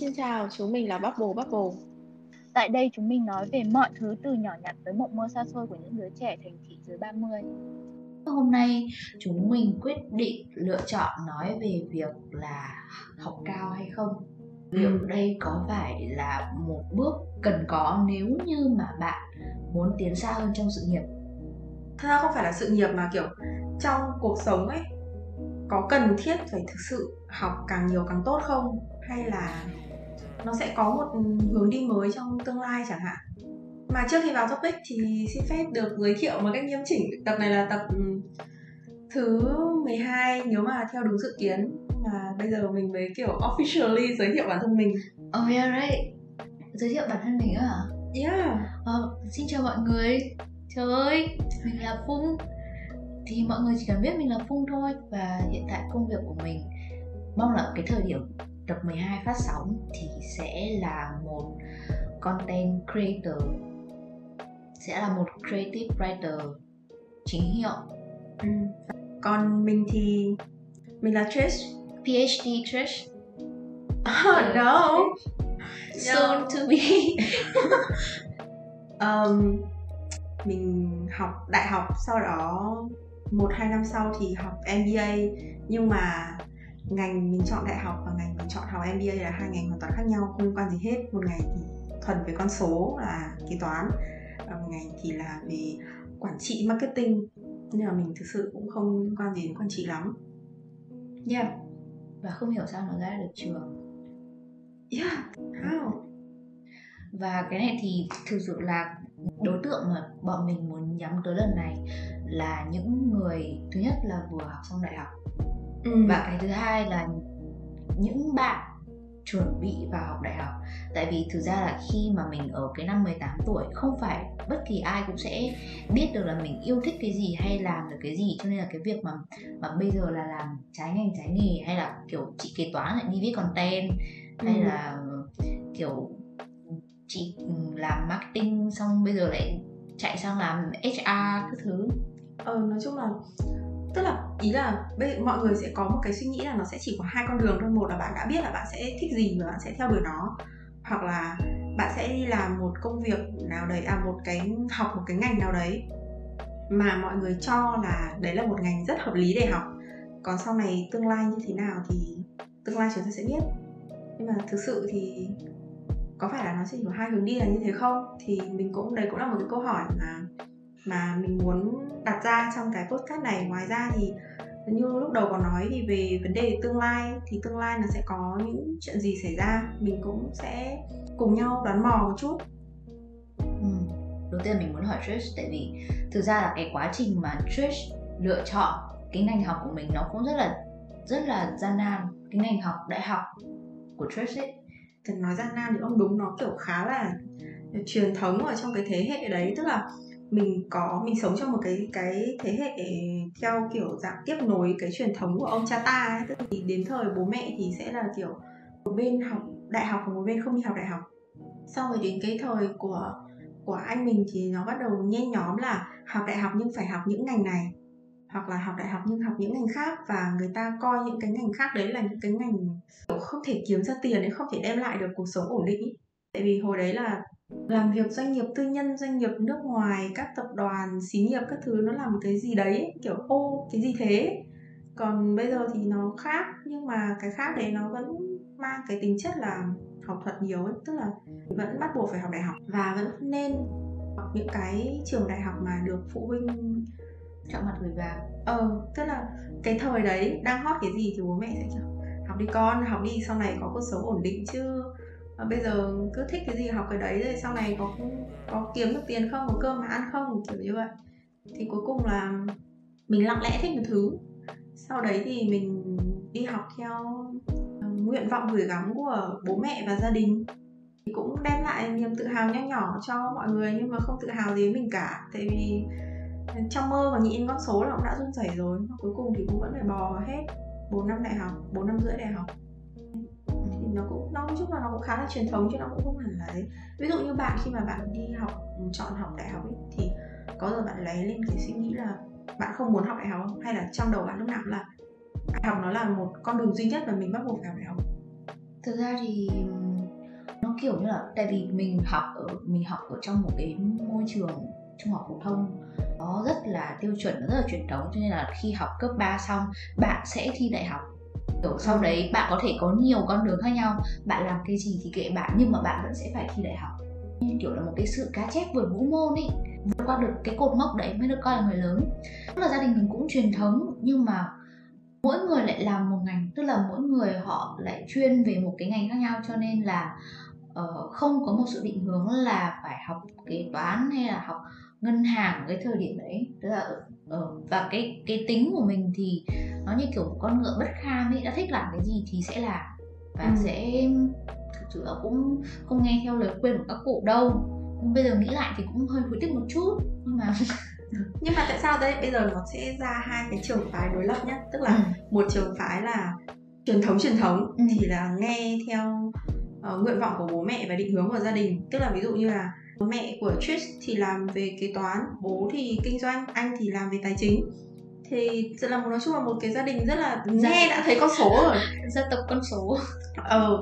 Xin chào, chúng mình là Bubble Bubble. Tại đây chúng mình nói về mọi thứ từ nhỏ nhặt tới mộng mơ xa xôi của những đứa trẻ thành thị dưới 30. Hôm nay chúng mình quyết định lựa chọn nói về việc là học cao hay không. Liệu đây có phải là một bước cần có nếu như mà bạn muốn tiến xa hơn trong sự nghiệp? Thật ra không phải là sự nghiệp mà kiểu trong cuộc sống ấy, có cần thiết phải thực sự học càng nhiều càng tốt không? Hay là nó sẽ có một hướng đi mới trong tương lai chẳng hạn. Mà trước khi vào topic thì xin phép được giới thiệu một cách nghiêm chỉnh. Tập này là tập thứ 12 nếu mà theo đúng dự kiến. Mà bây giờ mình mới kiểu officially giới thiệu bản thân mình. Oh yeah right. Giới thiệu bản thân mình à? Yeah. Xin chào mọi người. Trời ơi, mình là Phung. Thì mọi người chỉ cần biết mình là Phung thôi. Và hiện tại công việc của mình, mong là cái thời điểm tập 12 phát sóng thì sẽ là một content creator, sẽ là một creative writer chính hiệu. Còn mình thì mình là Trish, PhD Trish. Oh no, soon to be. Mình học đại học, sau đó 1-2 năm sau thì học MBA, nhưng mà ngành mình chọn đại học và ngành mình chọn học MBA là hai ngành hoàn toàn khác nhau, không liên quan gì hết. Một ngành thì thuần về con số là kế toán, một ngành thì là về quản trị marketing, nhưng mà mình thực sự cũng không liên quan gì đến quản trị lắm. Yeah. Và không hiểu sao nó ra được trường. Yeah. How? Và cái này thì thực sự là đối tượng mà bọn mình muốn nhắm tới lần này là những người, thứ nhất là vừa học xong đại học, và cái thứ hai là những bạn chuẩn bị vào học đại học. Tại vì thực ra là khi mà mình ở cái năm 18 tuổi, không phải bất kỳ ai cũng sẽ biết được là mình yêu thích cái gì hay làm được cái gì. Cho nên là cái việc mà bây giờ là làm trái ngành trái nghề, hay là kiểu chị kế toán lại đi viết content, hay là kiểu chị làm marketing xong bây giờ lại chạy sang làm HR các thứ. Nói chung là tức là ý là mọi người sẽ có một cái suy nghĩ là nó sẽ chỉ có hai con đường thôi. Một là bạn đã biết là bạn sẽ thích gì và bạn sẽ theo đuổi nó, hoặc là bạn sẽ đi làm một công việc nào đấy, học một cái ngành nào đấy mà mọi người cho là đấy là một ngành rất hợp lý để học. Còn sau này tương lai như thế nào thì tương lai chúng ta sẽ biết. Nhưng mà thực sự thì có phải là nó sẽ chỉ có hai hướng đi là như thế không? Thì mình cũng, đấy cũng là một cái câu hỏi mà mình muốn đặt ra trong cái podcast này. Ngoài ra thì như lúc đầu có nói thì về vấn đề tương lai, thì tương lai nó sẽ có những chuyện gì xảy ra, mình cũng sẽ cùng nhau đoán mò một chút. Đầu tiên mình muốn hỏi Trish, tại vì thực ra là cái quá trình mà Trish lựa chọn cái ngành học của mình nó cũng rất là gian nan. Cái ngành học đại học của Trish ấy, cần nói gian nan thì không đúng, nó kiểu khá là truyền thống ở trong cái thế hệ đấy. Tức là mình sống trong một cái thế hệ theo kiểu dạng tiếp nối cái truyền thống của ông cha ta ấy. Tức thì đến thời bố mẹ thì sẽ là kiểu một bên học đại học và một bên không đi học đại học. Sau rồi đến cái thời của anh mình thì nó bắt đầu nhen nhóm là học đại học nhưng phải học những ngành này, hoặc là học đại học nhưng học những ngành khác, và người ta coi những cái ngành khác đấy là những cái ngành không thể kiếm ra tiền, không thể đem lại được cuộc sống ổn định ấy. Tại vì hồi đấy là làm việc doanh nghiệp tư nhân, doanh nghiệp nước ngoài, các tập đoàn, xí nghiệp, các thứ nó làm cái gì đấy, kiểu ô, cái gì thế. Còn bây giờ thì nó khác, nhưng mà cái khác đấy nó vẫn mang cái tính chất là học thuật nhiều ấy. Tức là vẫn bắt buộc phải học đại học và vẫn nên học những cái trường đại học mà được phụ huynh chọn mặt gửi vào. Tức là cái thời đấy đang hot cái gì thì bố mẹ sẽ kiểu học đi con, học đi sau này có cuộc sống ổn định chứ. Và bây giờ cứ thích cái gì học cái đấy, rồi sau này có kiếm được tiền không, có cơm mà ăn không, kiểu như vậy. Thì cuối cùng là mình lặng lẽ thích một thứ, sau đấy thì mình đi học theo nguyện vọng gửi gắm của bố mẹ và gia đình, thì cũng đem lại niềm tự hào nho nhỏ cho mọi người, nhưng mà không tự hào gì với mình cả. Tại vì trong mơ và nghĩ đến con số là cũng đã run rẩy rồi, mà cuối cùng thì cũng vẫn phải bò hết 4 năm đại học, 4 năm rưỡi đại học. Nó nói chung là nó cũng khá là truyền thống chứ nó cũng không hẳn là đấy. Ví dụ như bạn khi mà bạn đi học, chọn học đại học ấy, thì có giờ bạn lấy lên cái suy nghĩ là bạn không muốn học đại học, hay là trong đầu bạn lúc nào là đại học nó là một con đường duy nhất và mình bắt buộc phải học đại học. Thực ra thì nó kiểu như là tại vì mình học ở trong một cái môi trường trung học phổ thông nó rất là tiêu chuẩn, nó rất là truyền thống, cho nên là khi học cấp 3 xong bạn sẽ thi đại học. Sau đấy bạn có thể có nhiều con đường khác nhau, bạn làm cái gì thì kệ bạn, nhưng mà bạn vẫn sẽ phải thi đại học. Kiểu là một cái sự cá chép vượt ngũ môn ý, vượt qua được cái cột mốc đấy mới được coi là người lớn. Tức là gia đình mình cũng truyền thống, nhưng mà mỗi người lại làm một ngành, tức là mỗi người họ lại chuyên về một cái ngành khác nhau, cho nên là không có một sự định hướng là phải học kế toán hay là học ngân hàng cái thời điểm đấy. Tức là và cái tính của mình thì nó như kiểu một con ngựa bất kham ấy, đã thích làm cái gì thì sẽ làm, và sẽ thực sự là cũng không nghe theo lời khuyên của các cụ đâu. Bây giờ nghĩ lại thì cũng hơi hối tiếc một chút, nhưng mà nhưng mà tại sao đấy bây giờ nó sẽ ra hai cái trường phái đối lập nhá, tức là một trường phái là truyền thống thì là nghe theo nguyện vọng của bố mẹ và định hướng của gia đình, tức là ví dụ như là mẹ của Trish thì làm về kế toán, bố thì kinh doanh, anh thì làm về tài chính. Thì là nói chung là một cái gia đình rất là nghe đã thấy con số rồi, gia tộc con số.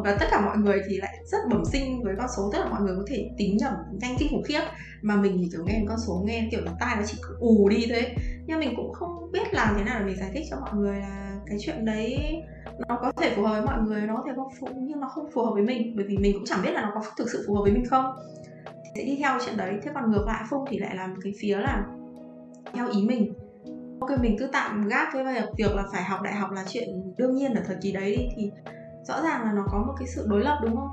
Và tất cả mọi người thì lại rất bẩm sinh với con số, tức là mọi người có thể tính nhầm nhanh kinh khủng khiếp, mà mình thì kiểu nghe con số nghe kiểu tai nó chỉ ù đi thế. Nhưng mình cũng không biết làm thế nào để mình giải thích cho mọi người là cái chuyện đấy nó có thể phù hợp với mọi người, nó có thể không phù, nhưng nó không phù hợp với mình, bởi vì mình cũng chẳng biết là nó có thực sự phù hợp với mình không. Sẽ đi theo chuyện đấy. Thế còn ngược lại Phung thì lại làm cái phía là theo ý mình. Ok, mình cứ tạm gác cái việc là phải học đại học là chuyện đương nhiên ở thời kỳ đấy đi, thì rõ ràng là nó có một cái sự đối lập đúng không?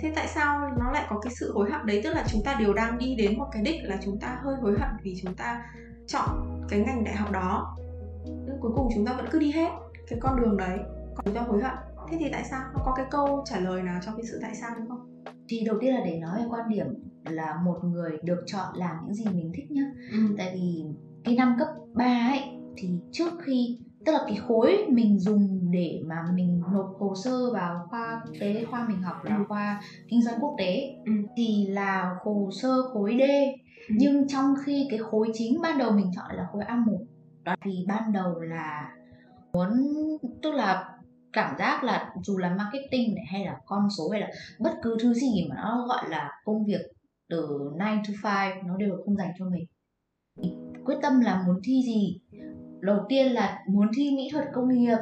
Thế tại sao nó lại có cái sự hối hận đấy? Tức là chúng ta đều đang đi đến một cái đích là chúng ta hơi hối hận vì chúng ta chọn cái ngành đại học đó. Cuối cùng chúng ta vẫn cứ đi hết cái con đường đấy, còn chúng ta hối hận. Thế thì tại sao? Nó có cái câu trả lời nào cho cái sự tại sao đúng không? Thì đầu tiên là để nói về quan điểm là một người được chọn làm những gì mình thích nhá. Tại vì cái năm cấp 3 ấy thì trước khi, tức là cái khối mình dùng để mà mình nộp hồ sơ vào khoa quốc tế, khoa mình học là khoa kinh doanh quốc tế, thì là hồ sơ khối D. Nhưng trong khi cái khối chính ban đầu mình chọn là khối A1. Đó thì ban đầu là muốn, tức là cảm giác là dù là marketing này hay là con số hay là bất cứ thứ gì mà nó gọi là công việc từ 9 to 5, nó đều không dành cho mình. Quyết tâm là muốn thi gì? Đầu tiên là muốn thi mỹ thuật công nghiệp,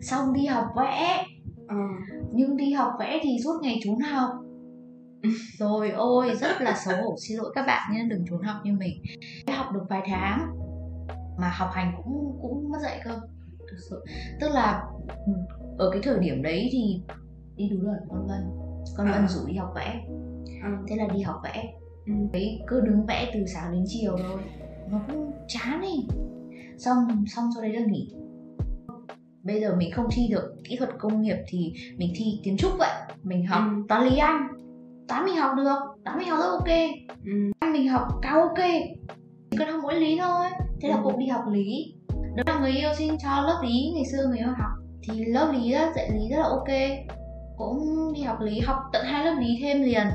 xong đi học vẽ, nhưng đi học vẽ thì suốt ngày trốn học. Rồi ôi, rất là xấu hổ, xin lỗi các bạn nhé, đừng trốn học như mình. Học được vài tháng mà học hành cũng mất dạy cơ. Tức là ở cái thời điểm đấy thì đi đúng lần con Vân rủ đi học vẽ. Thế là đi học vẽ, đấy cứ đứng vẽ từ sáng đến chiều thôi, nó cũng chán đi. Xong sau đấy là nghỉ. Bây giờ mình không thi được kỹ thuật công nghiệp thì mình thi kiến trúc vậy. Mình học toán lý Anh, toán mình học được, toán mình học rất ok, Anh mình học cao ok, chỉ cần học mỗi lý thôi. Thế là cũng đi học lý. Đó là người yêu xin cho lớp lý, ngày xưa người yêu học thì lớp lý rất, dạy lý rất là ok, cũng đi học lý, học tận 2 lớp lý thêm liền,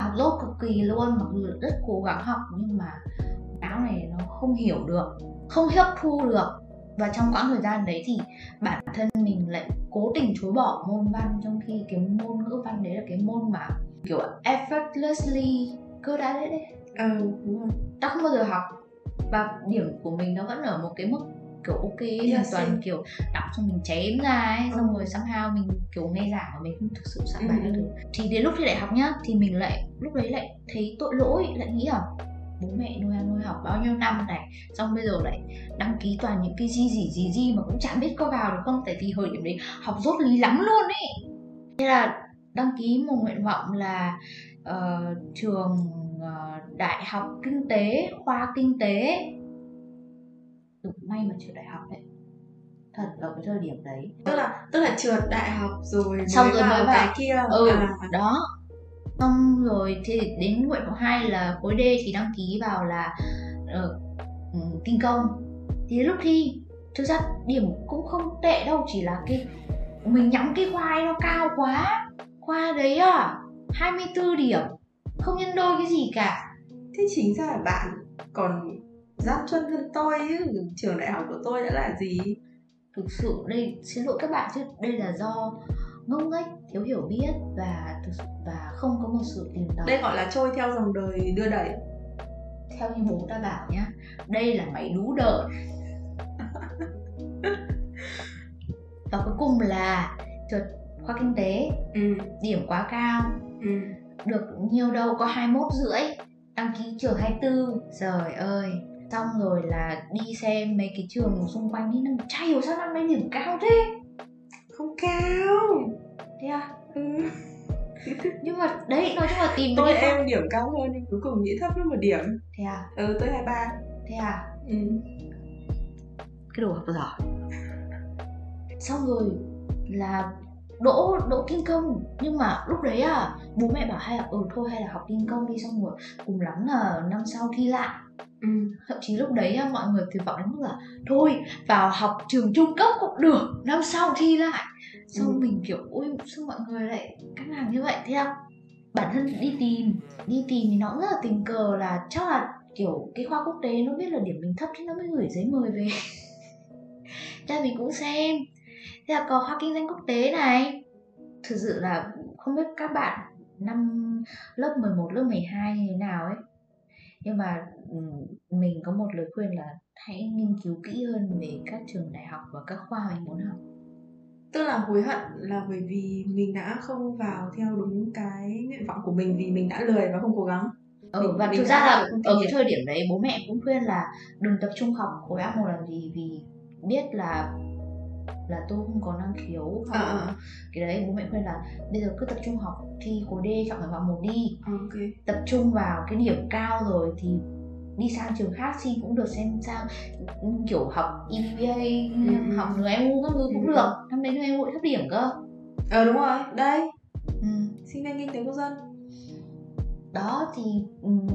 học dốt cực kỳ luôn, mặc dù rất cố gắng học nhưng mà não này nó không hiểu được, không hấp thu được. Và trong quãng thời gian đấy thì bản thân mình lại cố tình chối bỏ môn văn, trong khi cái môn ngữ văn đấy là cái môn mà kiểu effortlessly good at it đấy. Đúng rồi, tao không bao giờ học và điểm của mình nó vẫn ở một cái mức kiểu ok, mình toàn kiểu đọc xong mình chém ra ấy, xong rồi somehow mình kiểu nghe giảng mà mình không thực sự soạn bài được. Thì đến lúc thi đại học nhá, thì mình lại lúc đấy lại thấy tội lỗi, lại nghĩ là bố mẹ nuôi học bao nhiêu năm này, xong bây giờ lại đăng ký toàn những cái gì mà cũng chả biết có vào được không, tại vì hồi điểm đấy học dốt lý lắm luôn ấy. Thế là đăng ký một nguyện vọng là trường đại học kinh tế, khoa kinh tế. Đúng, may mà trượt đại học đấy, thật ở cái thời điểm đấy, tức là trượt đại học rồi xong rồi mới vào cái kia đó. Xong rồi thì đến nguyện vọng 2 là khối D thì đăng ký vào là kinh công. Thì lúc thi thực ra điểm cũng không tệ đâu, chỉ là cái mình nhắm cái khoa ấy nó cao quá, khoa đấy 24 điểm, không nhân đôi cái gì cả. Thế chính ra là bạn còn giáp chân hơn tôi chứ, trường đại học của tôi đã là gì. Thực sự đây, xin lỗi các bạn chứ, đây là do ngốc nghếch, thiếu hiểu biết và không có một sự tìm tòi. Đây gọi là trôi theo dòng đời đưa đẩy. Theo như bố ta bảo nhá, đây là máy đú đời. Và cuối cùng là trượt khoa kinh tế, điểm quá cao, được nhiều đâu có 21,5, đăng ký trường 24. Trời ơi, xong rồi là đi xem mấy cái trường xung quanh ấy, nó chả hiểu sao năm nay điểm cao thế. Không cao. Thế à? Nhưng mà đấy, nói chung là tìm tôi em không? Điểm cao hơn nhưng cuối cùng nghĩ thấp lắm một điểm. Thế à? Tôi 23. Thế à? Cái đồ học giỏi. Xong rồi là đỗ kinh công, nhưng mà lúc đấy bố mẹ bảo hay là thôi hay là học kinh công đi, xong rồi cùng lắm là năm sau thi lại. Thậm chí lúc đấy mọi người thì vọng đến mức là thôi vào học trường trung cấp cũng được, năm sau thi lại. Xong mình kiểu ôi sao mọi người lại căng thẳng như vậy. Thế không, bản thân đi tìm thì nó cũng rất là tình cờ, là chắc là kiểu cái khoa quốc tế nó biết là điểm mình thấp thì nó mới gửi giấy mời về. Cha mình cũng xem. Thế là có khoa kinh doanh quốc tế này. Thực sự là không biết các bạn năm lớp 11, lớp 12 như thế nào ấy, nhưng mà mình có một lời khuyên là hãy nghiên cứu kỹ hơn về các trường đại học và các khoa mình muốn học. Tức là hối hận là bởi vì mình đã không vào theo đúng cái nguyện vọng của mình, vì mình đã lười và không cố gắng. Và thực ra là ở cái thời điểm đấy bố mẹ cũng khuyên là đừng tập trung học khối A1 làm gì, vì biết là tôi không có năng khiếu. Cái đấy bố mẹ khuyên là bây giờ cứ tập trung học thi khối D, chọn nguyện vọng 1 đi. Tập trung vào cái điểm cao rồi thì đi sang trường khác xin cũng được, xem sao kiểu học EBA, học NEU các thứ cũng được. Năm đấy NEU hội thấp điểm cơ. Đúng rồi, đây sinh viên kinh tế quốc dân. Đó thì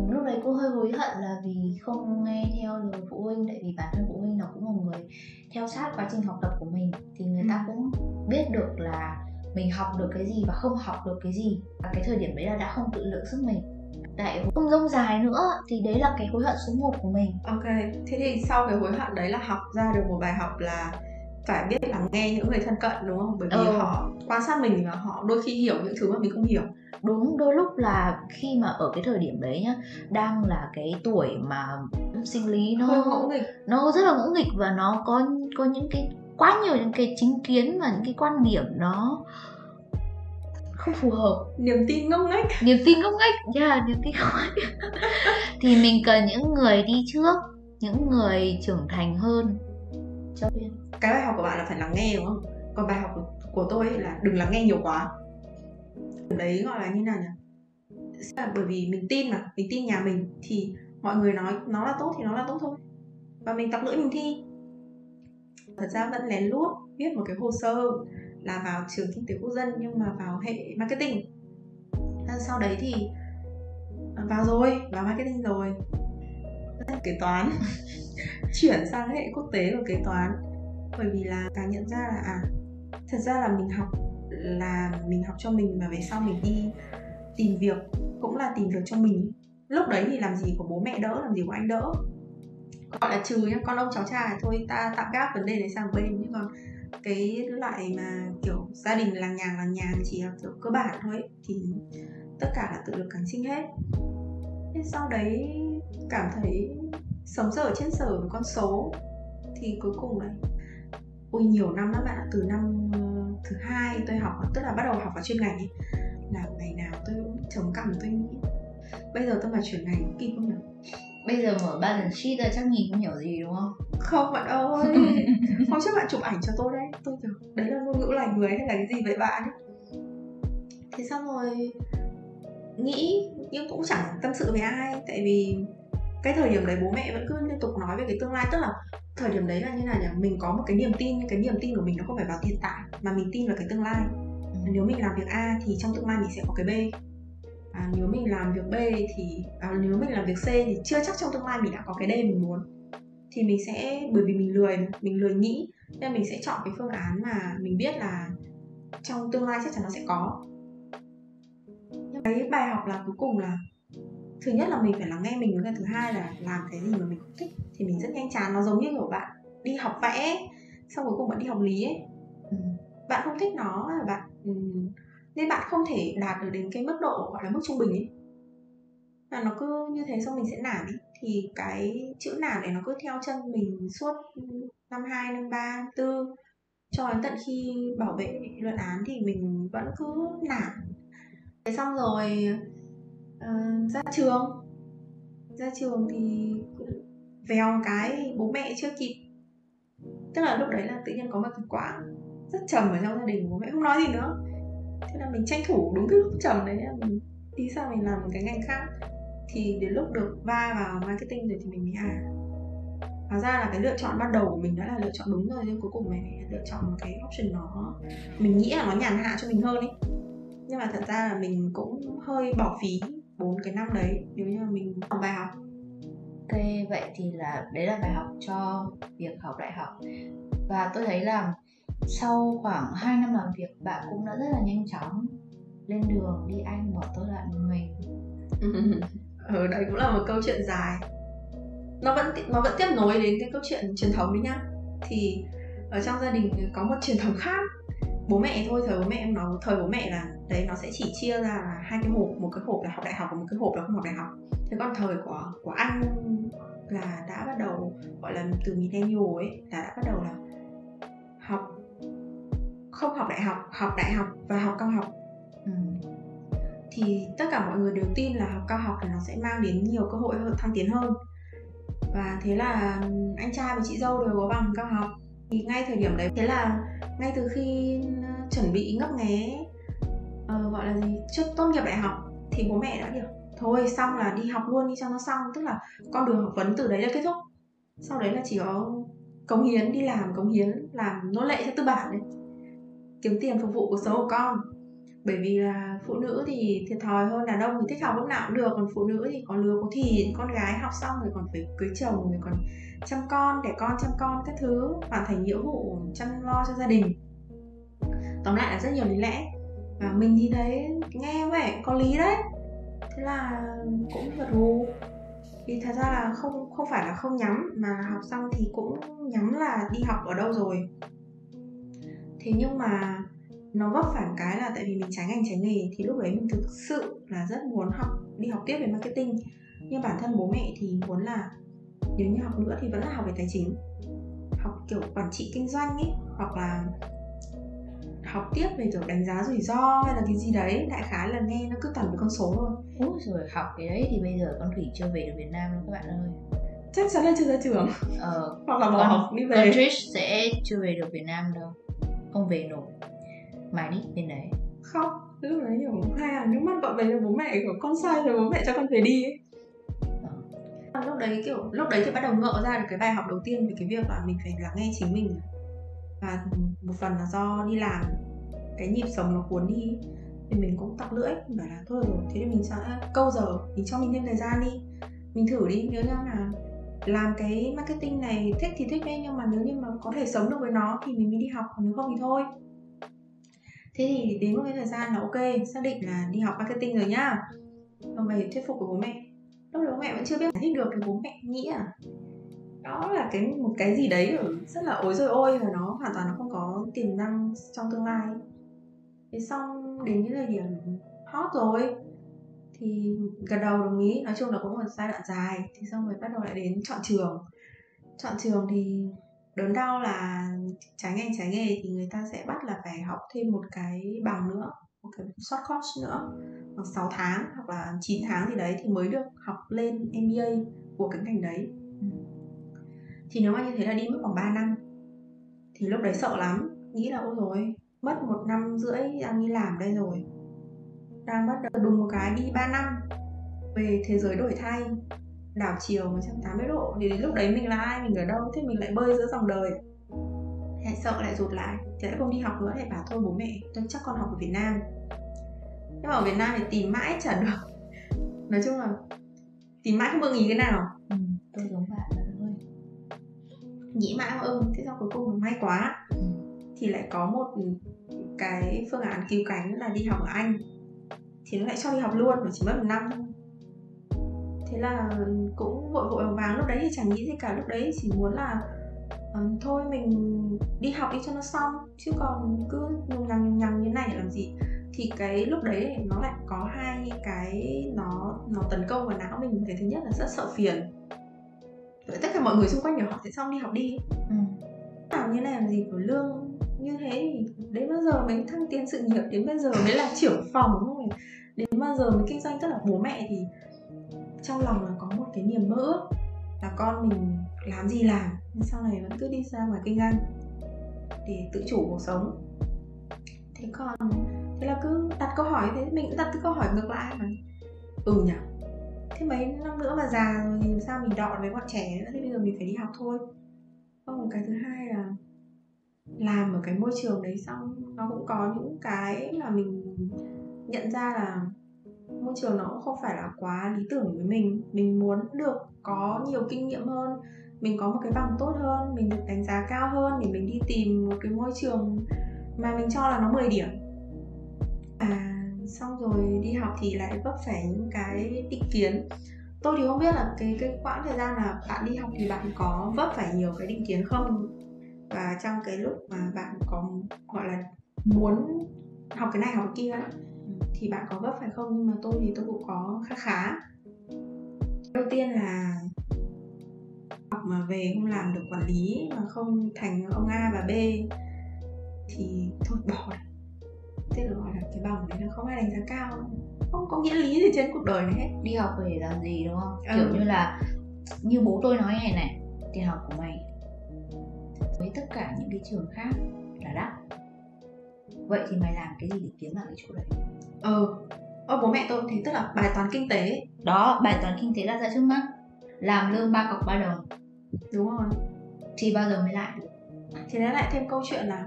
lúc đấy cũng hơi hối hận là vì không nghe theo lời phụ huynh, tại vì bản thân phụ huynh nó cũng là người theo sát quá trình học tập của mình, thì người ta cũng biết được là mình học được cái gì và không học được cái gì, và cái thời điểm đấy là đã không tự lượng sức mình. Đại không rông dài nữa thì đấy là cái hối hận số 1 của mình. Ok, thế thì sau cái hối hận đấy là học ra được một bài học là phải biết lắng nghe những người thân cận, đúng không? Bởi vì họ quan sát mình và họ đôi khi hiểu những thứ mà mình không hiểu. Đúng, đôi lúc là khi mà ở cái thời điểm đấy nhá, đang là cái tuổi mà sinh lý nó rất là ngỗ nghịch, và nó có những cái quá nhiều những cái chính kiến và những cái quan điểm nó không phù hợp. Niềm tin ngốc nghếch niềm tin ngốc nghếch. Thì mình cần những người đi trước, những người trưởng thành hơn cho biết. Cái bài học của bạn là phải lắng nghe, đúng không? Còn bài học của tôi là đừng lắng nghe nhiều quá. Đấy gọi là như nào nhỉ? Là bởi vì mình tin mà, mình tin nhà mình thì mọi người nói nó là tốt thì nó là tốt thôi, và mình tặc lưỡi mình thi. Thật ra vẫn lén lút viết một cái hồ sơ là vào trường kinh tế quốc dân nhưng mà vào hệ marketing. Sau đấy thì vào marketing rồi, kế toán chuyển sang hệ quốc tế và kế toán. Bởi vì là càng nhận ra là thật ra là mình học cho mình, mà về sau mình đi tìm việc cũng là tìm việc cho mình. Lúc đấy thì làm gì của bố mẹ đỡ, làm gì của anh đỡ, gọi là trừ nhá, con ông cháu cha thôi, ta tạm gác vấn đề đấy sang bên. Nhưng còn cái loại mà kiểu gia đình làng nhàng chỉ là kiểu cơ bản thôi ấy, thì tất cả là tự lực cánh sinh hết. Thế sau đấy cảm thấy sống dở trên sở với con số, thì cuối cùng là ôi nhiều năm lắm bạn ạ, từ năm thứ hai tôi học, tức là bắt đầu học vào chuyên ngành ấy, là ngày nào tôi cũng chống cằm, tôi nghĩ bây giờ tôi mà chuyển ngành cũng kịp không nhỉ? Bây giờ mở balance sheet ra chắc nhìn không hiểu gì, đúng không? Không bạn ơi. Hôm trước bạn chụp ảnh cho tôi đấy, tôi tưởng đấy là ngôn ngữ loài người hay là cái gì vậy bạn ấy. Thế xong rồi nghĩ nhưng cũng chẳng tâm sự với ai, tại vì cái thời điểm đấy bố mẹ vẫn cứ liên tục nói về cái tương lai. Tức là thời điểm đấy là như nào nhỉ? Mình có một cái niềm tin, nhưng cái niềm tin của mình nó không phải vào hiện tại, mà mình tin vào cái tương lai. Nếu mình làm việc A thì trong tương lai mình sẽ có cái B. Nếu mình làm việc B thì nếu mình làm việc C thì chưa chắc trong tương lai mình đã có cái D mình muốn. Thì mình sẽ, bởi vì mình lười nghĩ, nên mình sẽ chọn cái phương án mà mình biết là trong tương lai chắc chắn nó sẽ có. Nhưng cái bài học là cuối cùng là thứ nhất là mình phải lắng nghe mình, với cái thứ hai là làm cái gì mà mình không thích thì mình rất nhanh chán. Nó giống như kiểu bạn đi học vẽ, xong cuối cùng bạn đi học lý ấy, bạn không thích nó, bạn nên bạn không thể đạt được đến cái mức độ gọi là mức trung bình ấy. Và nó cứ như thế, xong mình sẽ nản ấy. Thì cái chữ nản này nó cứ theo chân mình suốt năm 2, năm 3, năm 4, cho đến tận khi bảo vệ luận án thì mình vẫn cứ nản. Thế xong rồi ra trường thì vèo cái bố mẹ chưa kịp. Tức là lúc đấy là tự nhiên có một cái quãng rất trầm ở trong gia đình, bố mẹ không nói gì nữa. Thế là mình tranh thủ đúng cái lúc trầm đấy, mình đi sang mình làm một cái ngành khác. Thì đến lúc được va vào marketing rồi thì mình mới hóa ra là cái lựa chọn ban đầu của mình đã là lựa chọn đúng rồi, nhưng cuối cùng mình lựa chọn một cái option nó mình nghĩ là nó nhàn hạ cho mình hơn ấy. Nhưng mà thật ra là mình cũng hơi bỏ phí 4 cái năm đấy nếu như mình học bài học. Ok, vậy thì là đấy là bài học cho việc học đại học. Và tôi thấy là sau khoảng 2 năm làm việc, bạn cũng đã rất là nhanh chóng lên đường đi Anh bỏ tôi lại một mình. Đấy cũng là một câu chuyện dài. Nó vẫn tiếp nối đến cái câu chuyện truyền thống đấy nhá. Thì ở trong gia đình có một truyền thống khác. Bố mẹ thôi, thời bố mẹ em nói, thời bố mẹ là đấy, nó sẽ chỉ chia ra là hai cái hộp, một cái hộp là học đại học và một cái hộp là không học đại học. Thế còn thời của Anh là đã bắt đầu gọi là từ millennial ấy, là đã bắt đầu là học không học đại học và học cao học. Thì tất cả mọi người đều tin là học cao học thì nó sẽ mang đến nhiều cơ hội thăng tiến hơn. Và thế là anh trai và chị dâu đều có bằng cao học. Thì ngay thời điểm đấy, thế là ngay từ khi chuẩn bị ngấp nghé gọi là gì, trước tốt nghiệp đại học, thì bố mẹ đã kiểu thôi xong là đi học luôn đi cho nó xong. Tức là con đường học vấn từ đấy đã kết thúc. Sau đấy là chỉ có cống hiến, đi làm cống hiến, làm nô lệ cho tư bản đấy, kiếm tiền phục vụ cuộc sống của con. Bởi vì là phụ nữ thì thiệt thòi hơn đàn ông, thì thích học lúc nào cũng được, còn phụ nữ thì có lứa có thìn, con gái học xong rồi còn phải cưới chồng, rồi còn chăm con, đẻ con, chăm con các thứ, hoàn thành nghĩa vụ chăm lo cho gia đình. Tóm lại là rất nhiều lý lẽ. Và mình thì thấy nghe vẻ có lý đấy, thế là cũng gật gù. Thì thật ra là không phải là không nhắm, mà học xong thì cũng nhắm là đi học ở đâu rồi. Thế nhưng mà nó vấp phải cái là tại vì mình trái ngành trái nghề, thì lúc đấy mình thực sự là rất muốn đi học tiếp về marketing. Nhưng bản thân bố mẹ thì muốn là nếu như học nữa thì vẫn là học về tài chính, học kiểu quản trị kinh doanh ấy, hoặc là học tiếp về kiểu đánh giá rủi ro hay là cái gì đấy. Đại khái là nghe nó cứ toàn về con số thôi. Ôi rồi học cái đấy thì bây giờ con khỉ chưa về được Việt Nam đâu các bạn ơi. Chắc chắn là chưa ra trường. Hoặc là bỏ học đi về. Con Trish sẽ chưa về được Việt Nam đâu, không về nổi. Mãi đi bên đấy khóc, lúc đấy hiểu không hay là nước mắt gọi về cho bố mẹ, kiểu con sai rồi bố mẹ cho con về đi ấy. Lúc đấy thì bắt đầu ngỡ ra được cái bài học đầu tiên về cái việc là mình phải lắng nghe chính mình. Và một phần là do đi làm, cái nhịp sống nó cuốn đi thì mình cũng tặc lưỡi, mình bảo là thôi rồi, thế thì mình sẽ câu giờ, mình cho mình thêm thời gian đi, mình thử đi. Nếu như là làm cái marketing này thích thì thích đấy, nhưng mà nếu như mà có thể sống được với nó thì mình mới đi học, còn nếu không thì thôi. Thế thì đến một cái thời gian là ok, xác định là đi học marketing rồi nhá. Và về thuyết phục của bố mẹ, lúc đó bố mẹ vẫn chưa biết giải thích được, thì bố mẹ nghĩ là đó là một cái gì đấy rất là ối rồi ôi, và nó hoàn toàn nó không có tiềm năng trong tương lai. Thế xong đến cái thời điểm hot rồi thì gật đầu đồng ý, nói chung là cũng một giai đoạn dài. Thì xong rồi bắt đầu lại đến chọn trường thì đớn đau là trái ngành trái nghề thì người ta sẽ bắt là phải học thêm một cái bằng nữa, một cái short course nữa, khoảng 6 tháng hoặc là 9 tháng gì đấy thì mới được học lên MBA của cái ngành đấy. Thì nếu mà như thế là đi mất khoảng 3 năm. Thì lúc đấy sợ lắm, nghĩ là ôi rồi mất 1 năm rưỡi đang đi làm đây rồi, đang bắt đầu đùng một cái đi 3 năm về thế giới đổi thay, đảo chiều 180 độ. Thì lúc đấy mình là ai, mình ở đâu, thế mình lại bơi giữa dòng đời. Lại sợ, lại rụt lại, thì lại không đi học nữa, lại bảo thôi bố mẹ, tôi chắc con học ở Việt Nam. Nhưng mà ở Việt Nam thì tìm mãi chả được. Nói chung là tìm mãi không ưng ý cái nào. Tôi giống bạn là thôi, nghĩ mãi không ưng. Thế sau cuối cùng may quá thì lại có một cái phương án cứu cánh là đi học ở Anh. Thì nó lại cho đi học luôn, mà chỉ mất 1 năm thôi. Thế là cũng vội vàng, lúc đấy thì chẳng nghĩ gì cả, lúc đấy chỉ muốn là thôi mình đi học đi cho nó xong, chứ còn cứ nhằng như này làm gì. Thì cái lúc đấy nó lại có hai cái nó tấn công vào não mình. Cái thứ nhất là rất sợ phiền, tất cả mọi người xung quanh đều học thế xong đi học đi, làm như này làm gì, của lương như thế đến bao giờ mới thăng tiến sự nghiệp, đến bây giờ mới là trưởng phòng thôi, đến bao giờ mới kinh doanh. Tức là bố mẹ thì trong lòng là có một cái niềm mơ ước là con mình làm gì làm, nhưng sau này vẫn cứ đi ra ngoài kinh doanh để tự chủ cuộc sống. Thế còn thế là cứ đặt câu hỏi, thế mình cũng đặt câu hỏi ngược lại mà. Thế mấy năm nữa mà già rồi thì sao mình đọ với bọn trẻ nữa, thế bây giờ mình phải đi học thôi. Còn cái thứ hai là làm ở cái môi trường đấy xong nó cũng có những cái là mình nhận ra là môi trường nó cũng không phải là quá lý tưởng với mình. Mình muốn được có nhiều kinh nghiệm hơn, mình có một cái bằng tốt hơn, mình được đánh giá cao hơn, để mình đi tìm một cái môi trường mà mình cho là nó 10 điểm. Xong rồi đi học thì lại vấp phải những cái định kiến. Tôi thì không biết là cái quãng thời gian là bạn đi học thì bạn có vấp phải nhiều cái định kiến không? Và trong cái lúc mà bạn có gọi là muốn học cái này học cái kia thì bạn có vấp phải không? Nhưng mà tôi thì tôi cũng có khá. Đầu tiên là học mà về không làm được quản lý, mà không thành ông A và B thì thôi bỏ. Thế là gọi là cái bằng đấy nó không ai đánh giá cao, không có nghĩa lý gì trên cuộc đời này hết. Đi học về làm gì đúng không? Kiểu như là như bố tôi nói này, tiền học của mày với tất cả những cái trường khác là đắt, vậy thì mày làm cái gì để kiếm lại cái chỗ đấy? Bố mẹ tôi thì tức là bài toán kinh tế đó, bài toán kinh tế đặt ra trước mắt, làm lương 3 cọc 3 đồng, đúng rồi, thì bao giờ mới lại được. Thì nó lại thêm câu chuyện là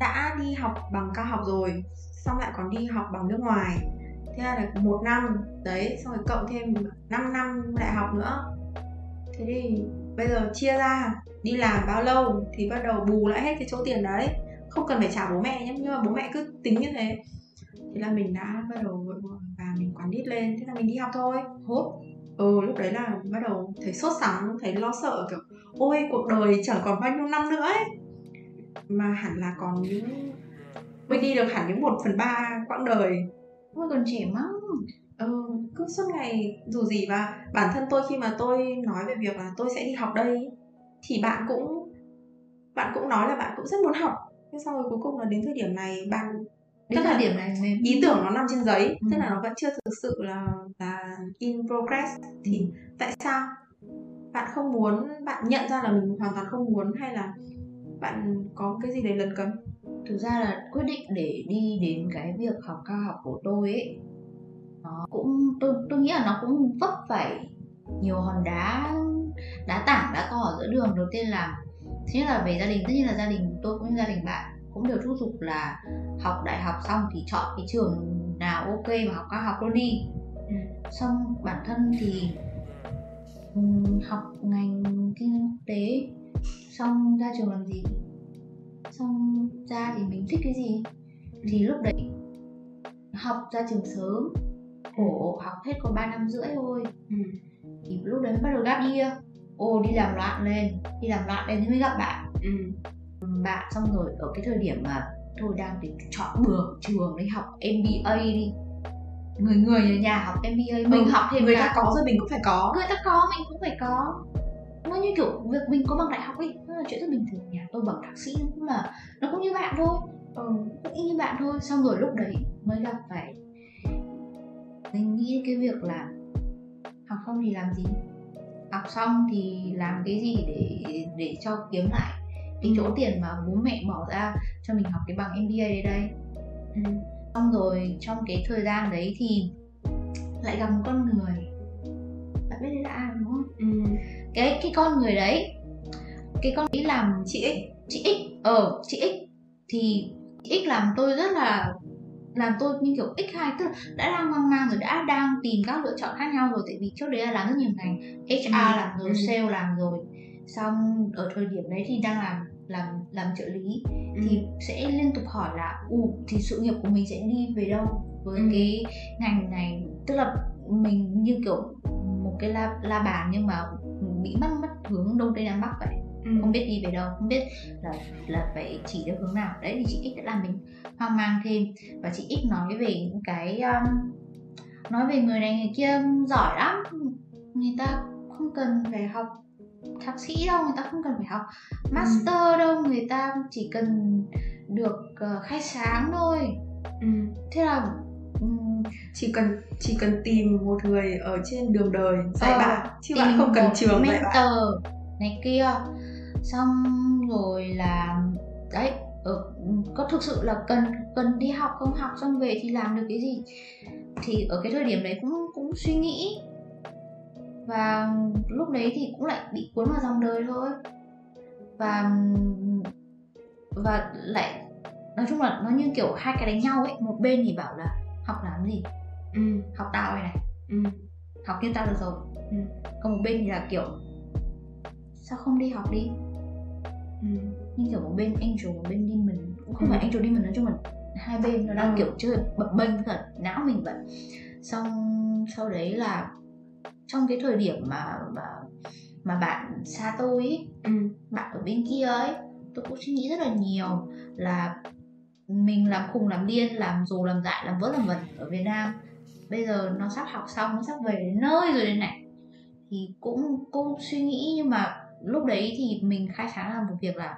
đã đi học bằng cao học rồi, xong lại còn đi học bằng nước ngoài, thế là 1 năm đấy, xong rồi cộng thêm 5 năm đại học nữa. Thế thì bây giờ chia ra đi làm bao lâu thì bắt đầu bù lại hết cái chỗ tiền đấy, không cần phải trả bố mẹ nhé, nhưng mà bố mẹ cứ tính như thế. Thế là mình đã bắt đầu vội vội và mình quán đít lên, thế là mình đi học thôi. Lúc đấy là bắt đầu thấy sốt sắng, thấy lo sợ, kiểu ôi cuộc đời chẳng còn bao nhiêu năm nữa ấy, mà hẳn là còn những mình đi được hẳn những 1/3 quãng đời. Ôi còn trẻ lắm. Cứ suốt ngày dù gì. Và bản thân tôi khi mà tôi nói về việc là tôi sẽ đi học đây thì bạn cũng nói là bạn cũng rất muốn học, thế xong rồi cuối cùng là đến thời điểm này bạn ý tưởng nó nằm trên giấy, tức là nó vẫn chưa thực sự là in progress. Thì tại sao bạn không muốn, bạn nhận ra là mình hoàn toàn không muốn, hay là bạn có cái gì đấy lấn cấn? Thực ra là quyết định để đi đến cái việc học cao học của tôi ấy, nó cũng tôi nghĩ là nó cũng vấp phải nhiều hòn đá tảng đá co ở giữa đường. Đầu tiên là thứ nhất là về gia đình, tất nhiên là gia đình tôi cũng như gia đình bạn cũng đều thúc giục là học đại học xong thì chọn cái trường nào ok mà học cao học luôn đi. Xong bản thân thì học ngành kinh doanh quốc tế, xong ra trường làm gì, xong ra thì mình thích cái gì thì lúc đấy học ra trường sớm, học hết còn 3 năm rưỡi thôi, thì lúc đấy mới bắt đầu gap year, đi làm loạn lên thì mới gặp bạn. Bạn xong rồi ở cái thời điểm mà tôi đang tính chọn bừa trường đi học MBA đi, người nhà học MBA, mình học thêm người ta có rồi mình cũng phải có, người ta có mình cũng phải có. Nó như kiểu việc mình có bằng đại học ấy, nó là chuyện rất bình thường. Nhà tôi bằng thạc sĩ nó cũng như bạn thôi, cũng y như bạn thôi. Xong rồi lúc đấy mới gặp phải, mình nghĩ cái việc là học xong thì làm gì, học xong thì làm cái gì để cho kiếm lại cái chỗ tiền mà bố mẹ bỏ ra cho mình học cái bằng MBA đấy đây. Xong rồi trong cái thời gian đấy thì lại gặp một con người, bạn biết đấy là ai đúng không? Cái con người đấy, cái con ấy làm chị X, thì chị X làm tôi như kiểu X2, tức là đã đang hoang mang rồi, đã đang tìm các lựa chọn khác nhau rồi, tại vì trước đấy là làm rất nhiều ngành, HR làm rồi, sale làm rồi, xong ở thời điểm đấy thì đang làm trợ lý, thì sẽ liên tục hỏi là thì sự nghiệp của mình sẽ đi về đâu với cái ngành này, tức là mình như kiểu một cái la bàn nhưng mà bị mất hướng đông tây nam bắc vậy. không biết đi về đâu, không biết là phải chỉ được hướng nào. Đấy thì chị X đã làm mình hoang mang thêm. Và chị X nói về những cái nói về người này người kia giỏi lắm, người ta không cần phải học thạc sĩ đâu, người ta không cần phải học master đâu, người ta chỉ cần được khai sáng thôi. Thế là chỉ cần tìm một người ở trên đường đời dạy bạn, chứ bạn không cần trường dạy bạn này kia. Xong rồi là đấy, có thực sự là cần đi học không, học xong về thì làm được cái gì. Thì ở cái thời điểm đấy cũng suy nghĩ, và lúc đấy thì cũng lại bị cuốn vào dòng đời thôi. Và lại nói chung là nó như kiểu hai cái đánh nhau ấy, một bên thì bảo là học làm gì, học tao này, học như tao được rồi, còn một bên thì là kiểu sao không đi học đi, nhưng kiểu một bên Angel, một bên Demon, cũng không phải Angel Demon, nói chung là hai bên nó đang kiểu chơi bập bênh với cả não mình vậy. Xong sau đấy là trong cái thời điểm mà bạn xa tôi ấy, bạn ở bên kia ấy, tôi cũng suy nghĩ rất là nhiều là mình làm khùng làm điên, làm dù làm dại, làm vỡ làm vẩn ở Việt Nam, bây giờ nó sắp học xong, nó sắp về đến nơi rồi đây này, thì cũng suy nghĩ. Nhưng mà lúc đấy thì mình khai sáng là một việc là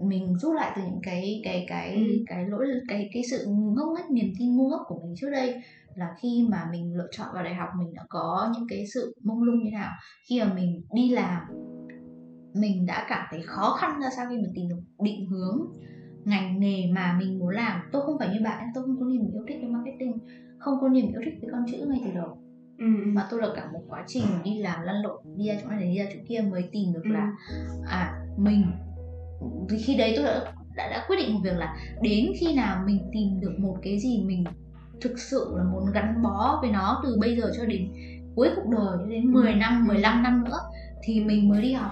mình rút lại từ những cái sự ngốc nghếch, niềm tin ngu ngốc của mình trước đây, là khi mà mình lựa chọn vào đại học mình đã có những cái sự mông lung như nào, khi mà mình đi làm mình đã cảm thấy khó khăn ra sao khi mình tìm được định hướng ngành nghề mà mình muốn làm. Tôi không phải như bạn, tôi không có niềm yêu thích với marketing, không có niềm yêu thích với con chữ ngay từ đầu, mà tôi là cả một quá trình đi làm lăn lộn, đi ra chỗ này đi ra chỗ kia mới tìm được là mình. Thì khi đấy tôi đã quyết định một việc là đến khi nào mình tìm được một cái gì mình thực sự là muốn gắn bó với nó từ bây giờ cho đến cuối cuộc đời, đến 10 năm, 15 năm nữa thì mình mới đi học.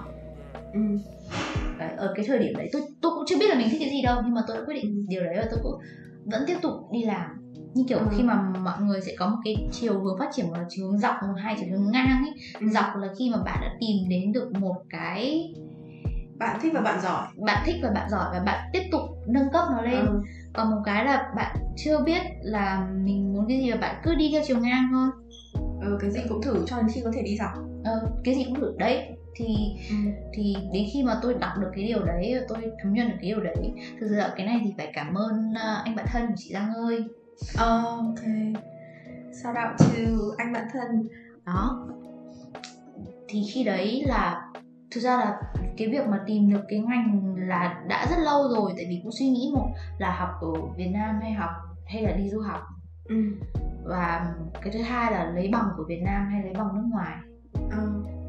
Đấy, ở cái thời điểm đấy tôi cũng chưa biết là mình thích cái gì đâu, nhưng mà tôi đã quyết định điều đấy, và tôi cũng vẫn tiếp tục đi làm. Như kiểu khi mà mọi người sẽ có một cái chiều hướng phát triển, một là chiều hướng dọc, một hai chiều hướng ngang ấy. Dọc là khi mà bạn đã tìm đến được một cái bạn thích và bạn giỏi, và bạn tiếp tục nâng cấp nó lên. Còn một cái là bạn chưa biết là mình muốn cái gì và bạn cứ đi theo chiều ngang thôi, cái gì cũng thử cho đến khi có thể đi dọc, cái gì cũng thử đấy. Thì đến khi mà tôi đọc được cái điều đấy, tôi thấm nhuần được cái điều đấy. Thực sự là cái này thì phải cảm ơn anh bạn thân của chị Giang ơi. Ok, shout out to anh bạn thân. Đó. Thì khi đấy là thực ra là cái việc mà tìm được cái ngành là đã rất lâu rồi, tại vì cũng suy nghĩ một là học ở Việt Nam hay là đi du học, và cái thứ hai là lấy bằng của Việt Nam hay lấy bằng nước ngoài,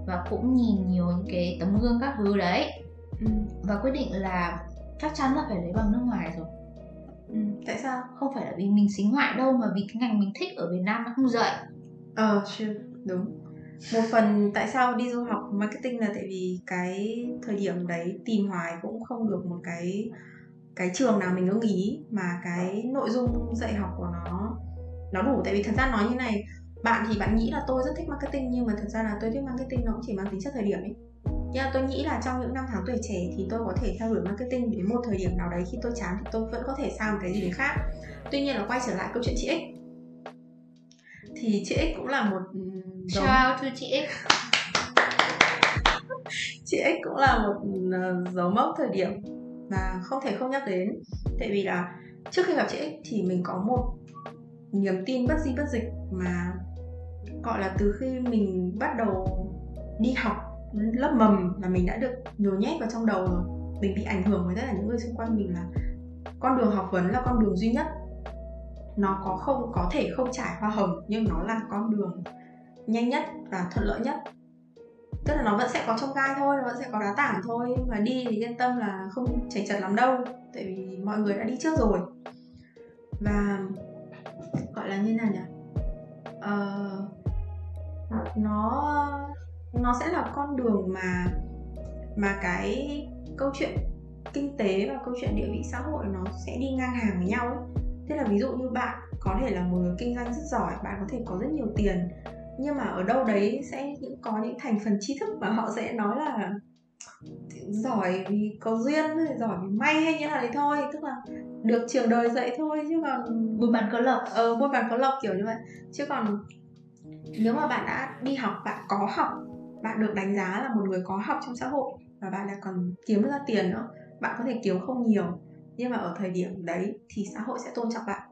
và cũng nhìn nhiều những cái tấm gương các thứ đấy, và quyết định là chắc chắn là phải lấy bằng nước ngoài rồi. Tại sao? Không phải là vì mình xính ngoại đâu, mà vì cái ngành mình thích ở Việt Nam nó không dạy. Đúng. Một phần tại sao đi du học marketing là tại vì cái thời điểm đấy tìm hoài cũng không được một cái trường nào mình ưng ý, mà cái nội dung dạy học của nó đủ. Tại vì thật ra nói như này, bạn thì bạn nghĩ là tôi rất thích marketing, nhưng mà thực ra là tôi thích marketing nó cũng chỉ mang tính chất thời điểm ấy. Nhưng mà tôi nghĩ là trong những năm tháng tuổi trẻ thì tôi có thể theo đuổi marketing đến một thời điểm nào đấy, khi tôi chán thì tôi vẫn có thể sang một cái gì đấy khác. Tuy nhiên là quay trở lại câu chuyện chị X, thì chị X cũng là một Chào thưa chị X. Chị X cũng là một dấu mốc thời điểm mà không thể không nhắc đến. Tại vì là trước khi gặp chị X thì mình có một niềm tin bất di bất dịch, mà gọi là từ khi mình bắt đầu đi học lớp mầm là mình đã được nhồi nhét vào trong đầu rồi. Mình bị ảnh hưởng với tất cả những người xung quanh mình là con đường học vấn là con đường duy nhất, nó có thể không trải hoa hồng nhưng nó là con đường nhanh nhất và thuận lợi nhất. Tức là nó vẫn sẽ có chông gai thôi, nó vẫn sẽ có đá tảng thôi, mà đi thì yên tâm là không chảy chật lắm đâu, tại vì mọi người đã đi trước rồi. Và gọi là như nào nhỉ, nó sẽ là con đường mà cái câu chuyện kinh tế và câu chuyện địa vị xã hội nó sẽ đi ngang hàng với nhau ấy. Thế là ví dụ như bạn có thể là một người kinh doanh rất giỏi, bạn có thể có rất nhiều tiền, nhưng mà ở đâu đấy sẽ có những thành phần tri thức mà họ sẽ nói là giỏi vì có duyên, giỏi vì may hay như là đấy thôi, tức là được trường đời dạy thôi, chứ còn buôn bán có lộc, buôn bán có lộc kiểu như vậy. Chứ còn nếu mà bạn đã đi học, bạn có học, bạn được đánh giá là một người có học trong xã hội và bạn lại còn kiếm ra tiền nữa, bạn có thể kiếm không nhiều nhưng mà ở thời điểm đấy thì xã hội sẽ tôn trọng bạn.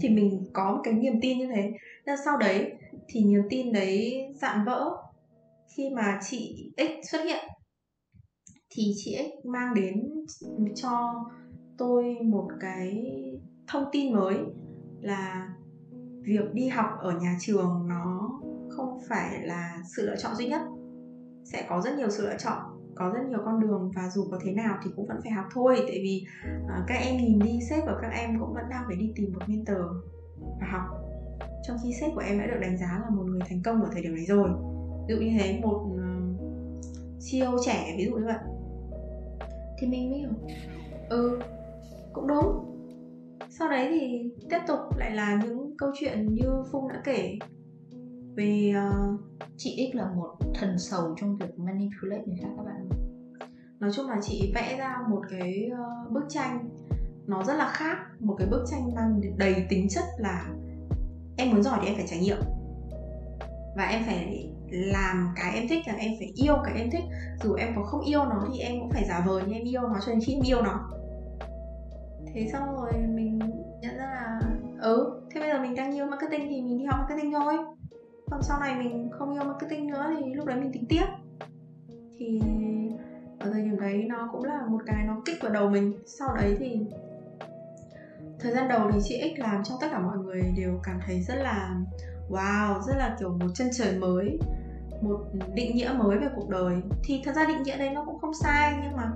Thì mình có một cái niềm tin như thế. Nên sau đấy thì niềm tin đấy dạn vỡ khi mà chị X xuất hiện. Thì chị X mang đến cho tôi một cái thông tin mới là việc đi học ở nhà trường nó không phải là sự lựa chọn duy nhất. Sẽ có rất nhiều sự lựa chọn, có rất nhiều con đường, và dù có thế nào thì cũng vẫn phải học thôi. Tại vì các em nhìn đi, sếp của các em cũng vẫn đang phải đi tìm một mentor và học, trong khi sếp của em đã được đánh giá là một người thành công ở thời điểm này rồi. Ví dụ như thế, một CEO trẻ ví dụ như vậy. Thì mình mới hiểu cũng đúng. Sau đấy thì tiếp tục lại là những câu chuyện như Phung đã kể về chị X là một thần sầu trong việc manipulate người khác các bạn. Nói chung là chị vẽ ra một cái bức tranh nó rất là khác, một cái bức tranh mang đầy tính chất là em muốn giỏi thì em phải trải nghiệm, và em phải làm cái em thích, là em phải yêu cái em thích, dù em có không yêu nó thì em cũng phải giả vờ như em yêu nó cho đến khi em yêu nó. Thế xong rồi mình nhận ra là thế bây giờ mình đang yêu marketing thì mình đi học marketing thôi, còn sau này mình không yêu marketing nữa thì lúc đấy mình tính tiếp. Thì ở thời điểm đấy nó cũng là một cái nó kích vào đầu mình. Sau đấy thì thời gian đầu thì chị X làm cho tất cả mọi người đều cảm thấy rất là wow, rất là kiểu một chân trời mới, một định nghĩa mới về cuộc đời. Thì thật ra định nghĩa đấy nó cũng không sai, nhưng mà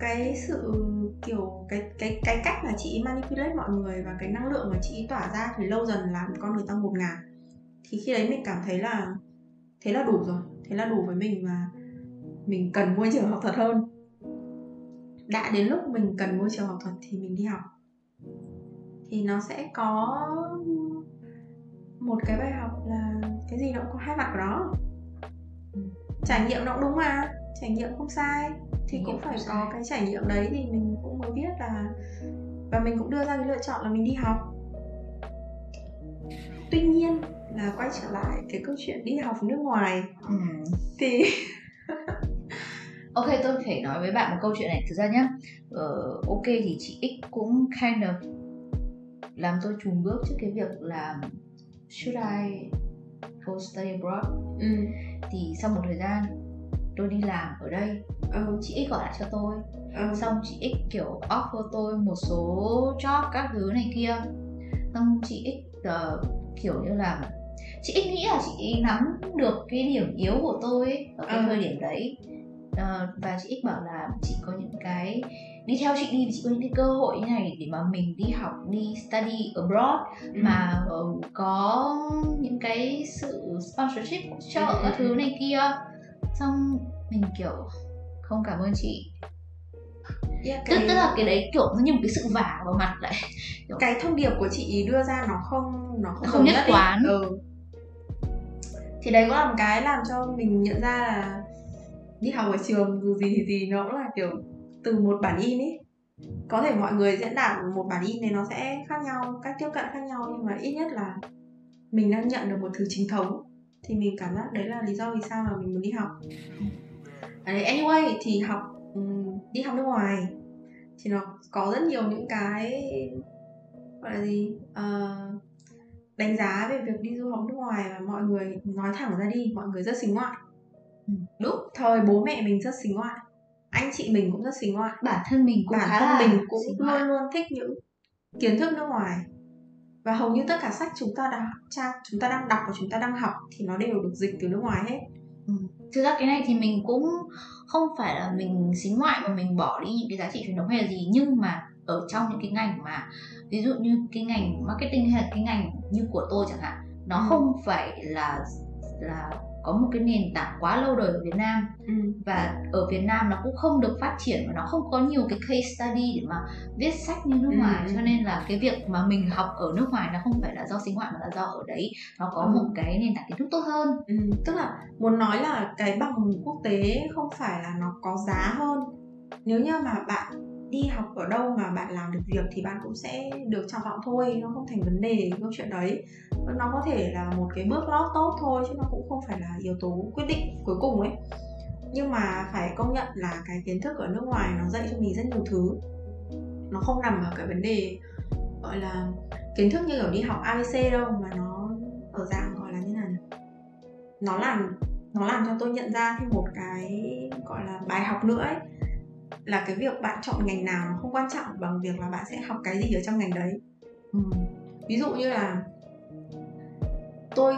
cái sự kiểu cái cách mà chị manipulate mọi người và cái năng lượng mà chị tỏa ra thì lâu dần làm con người ta ngột ngạt. Thì khi đấy mình cảm thấy là thế là đủ rồi, thế là đủ với mình và mình cần môi trường học thuật hơn. Đã đến lúc mình cần môi trường học thuật thì mình đi học. Thì nó sẽ có một cái bài học là cái gì nó cũng có hai mặt của nó. Trải nghiệm nó cũng đúng mà, trải nghiệm không sai, thì cũng phải có cái trải nghiệm đấy thì mình cũng mới biết là, và mình cũng đưa ra cái lựa chọn là mình đi học. Tuy nhiên là quay trở lại cái câu chuyện đi học nước ngoài thì ok, tôi phải nói với bạn một câu chuyện này. Thực ra nhá, ok thì chị X cũng kind of làm tôi chùn bước trước cái việc là should I go study abroad. Thì sau một thời gian tôi đi làm ở đây, chị X gọi lại cho tôi, xong chị X kiểu offer tôi một số job các thứ này kia. Xong chị X kiểu như là chị X nghĩ là chị nắm được cái điểm yếu của tôi ấy, ở cái thời điểm đấy, và chị X bảo là chị có những cái đi theo chị đi, chị có những cái cơ hội như này để mà mình đi học, đi study abroad mà có những cái sự sponsorship hỗ trợ các thứ này kia. Xong mình kiểu không, cảm ơn chị. Tức là cái đấy kiểu nó như một cái sự vả vào mặt lại. Cái thông điệp của chị đưa ra nó không nhất quán. Thì đấy cũng là một cái làm cho mình nhận ra là đi học ở trường dù gì thì gì nó cũng là kiểu từ một bản in ấy. Có thể mọi người diễn đạt một bản in này nó sẽ khác nhau, cách tiếp cận khác nhau, nhưng mà ít nhất là mình đang nhận được một thứ chính thống. Thì mình cảm giác đấy là lý do vì sao mà mình muốn đi học. Anyway thì đi học nước ngoài thì nó có rất nhiều những cái gọi là gì, đánh giá về việc đi du học nước ngoài, và mọi người nói thẳng ra đi, mọi người rất xính ngoại. Lúc thời bố mẹ mình rất xính ngoại, anh chị mình cũng rất xính ngoại, bản thân mình cũng luôn luôn thích những kiến thức nước ngoài, và hầu như tất cả sách chúng ta đang đọc và chúng ta đang học thì nó đều được dịch từ nước ngoài hết. Thực ra cái này thì mình cũng không phải là mình xính ngoại mà mình bỏ đi những cái giá trị truyền thống hay là gì, nhưng mà ở trong những cái ngành mà ví dụ như cái ngành marketing hay là cái ngành như của tôi chẳng hạn, nó không phải là có một cái nền tảng quá lâu đời ở Việt Nam. Và ở Việt Nam nó cũng không được phát triển và nó không có nhiều cái case study để mà viết sách như nước ngoài. Cho nên là cái việc mà mình học ở nước ngoài nó không phải là do sinh hoạt mà là do ở đấy nó có một cái nền tảng kiến thức tốt hơn. Tức là muốn nói là cái bằng quốc tế không phải là nó có giá hơn. Nếu như mà bạn đi học ở đâu mà bạn làm được việc thì bạn cũng sẽ được trao vọng thôi, nó không thành vấn đề câu chuyện đấy. Nó có thể là một cái bước lót tốt thôi chứ nó cũng không phải là yếu tố quyết định cuối cùng ấy. Nhưng mà phải công nhận là cái kiến thức ở nước ngoài nó dạy cho mình rất nhiều thứ. Nó không nằm ở cái vấn đề gọi là kiến thức như kiểu đi học ABC đâu, mà nó ở dạng gọi là như nào nhỉ? Nó làm cho tôi nhận ra thêm một cái gọi là bài học nữa ấy, là cái việc bạn chọn ngành nào nó không quan trọng bằng việc là bạn sẽ học cái gì ở trong ngành đấy. Ví dụ như là tôi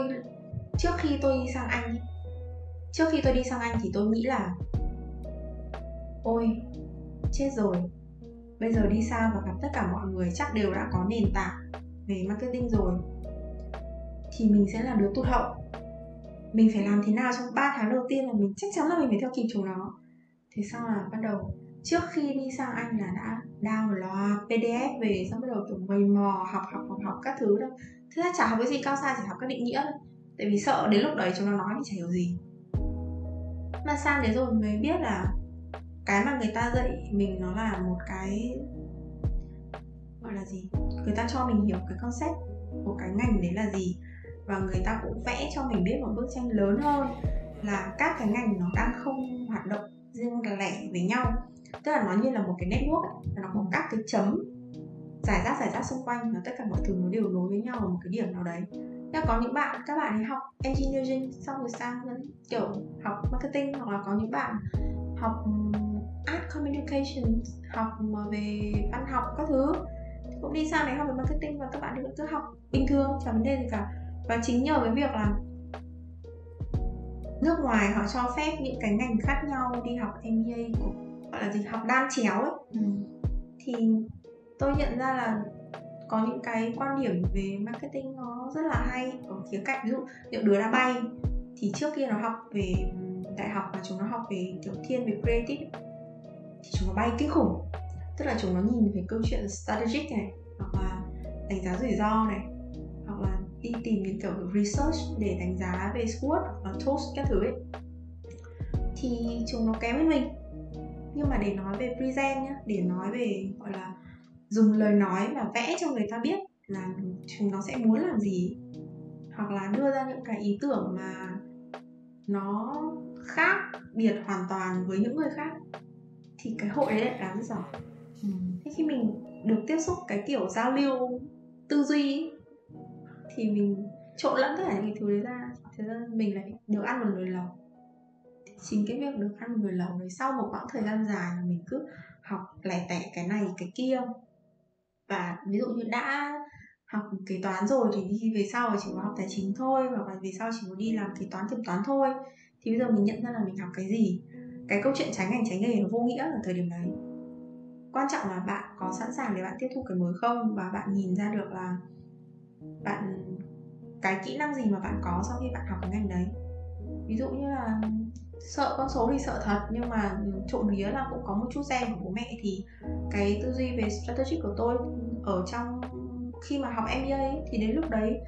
trước khi tôi đi sang Anh thì tôi nghĩ là ôi chết rồi, bây giờ đi xa và gặp tất cả mọi người chắc đều đã có nền tảng về marketing rồi thì mình sẽ là đứa tụt hậu, mình phải làm thế nào trong 3 tháng đầu tiên là mình chắc chắn là mình phải theo kịp chúng nó. Thế xong là bắt đầu trước khi đi sang Anh là đã download PDF về, xong bắt đầu kiểu mày mò học các thứ đâu. Thế ra chả học cái gì cao xa, chỉ học các định nghĩa thôi. Tại vì sợ đến lúc đấy chúng nó nói thì chả hiểu gì. Mà sang đấy rồi mới biết là cái mà người ta dạy mình nó là một cái gọi là gì? Người ta cho mình hiểu cái concept của cái ngành đấy là gì. Và người ta cũng vẽ cho mình biết một bức tranh lớn hơn là các cái ngành nó đang không hoạt động riêng lẻ với nhau. Tức là nó như là một cái network ấy, nó có các cái chấm giải rác xung quanh và tất cả mọi thứ nó đều nối với nhau ở một cái điểm nào đấy. Nhưng có những bạn, các bạn ấy học engineering xong rồi sang kiểu học marketing, hoặc là có những bạn học art communication, học về văn học các thứ cũng đi sang đấy học về marketing, và các bạn ấy vẫn cứ học bình thường, chẳng vấn đề gì cả. Và chính nhờ cái việc là nước ngoài họ cho phép những cái ngành khác nhau đi học MBA của, gọi là gì, học đan chéo ấy. Thì tôi nhận ra là có những cái quan điểm về marketing nó rất là hay ở khía cạnh, ví dụ những đứa đã bay thì trước kia nó học về đại học và chúng nó học về kiểu thiên về creative thì chúng nó bay kinh khủng, tức là chúng nó nhìn về câu chuyện strategic này, hoặc là đánh giá rủi ro này, hoặc là đi tìm những kiểu research để đánh giá về SWOT và TOST các thứ ấy, thì chúng nó kém với mình. Nhưng mà để nói về present nhá, để nói về gọi là dùng lời nói và vẽ cho người ta biết là chúng nó sẽ muốn làm gì, hoặc là đưa ra những cái ý tưởng mà nó khác biệt hoàn toàn với những người khác, thì cái hội đấy lại đáng giỏi. Thế khi mình được tiếp xúc cái kiểu giao lưu tư duy thì mình trộn lẫn tất cả những thứ đấy ra, thế nên mình lại được ăn một nồi lẩu. Chính cái việc được ăn một nồi lẩu đấy, sau một quãng thời gian dài mà mình cứ học lẻ tẻ cái này cái kia, và ví dụ như đã học kế toán rồi thì đi về sau chỉ có học tài chính thôi, và về sau chỉ có đi làm kế toán kiểm toán thôi, thì bây giờ mình nhận ra là mình học cái gì. Cái câu chuyện tránh ngành tránh nghề nó vô nghĩa ở thời điểm đấy. Quan trọng là bạn có sẵn sàng để bạn tiếp thu cái mới không, và bạn nhìn ra được là bạn cái kỹ năng gì mà bạn có sau khi bạn học cái ngành đấy. Ví dụ như là sợ con số thì sợ thật, nhưng mà trộm vía là cũng có một chút gen của bố mẹ, thì cái tư duy về strategic của tôi ở trong khi mà học MBA ấy, thì đến lúc đấy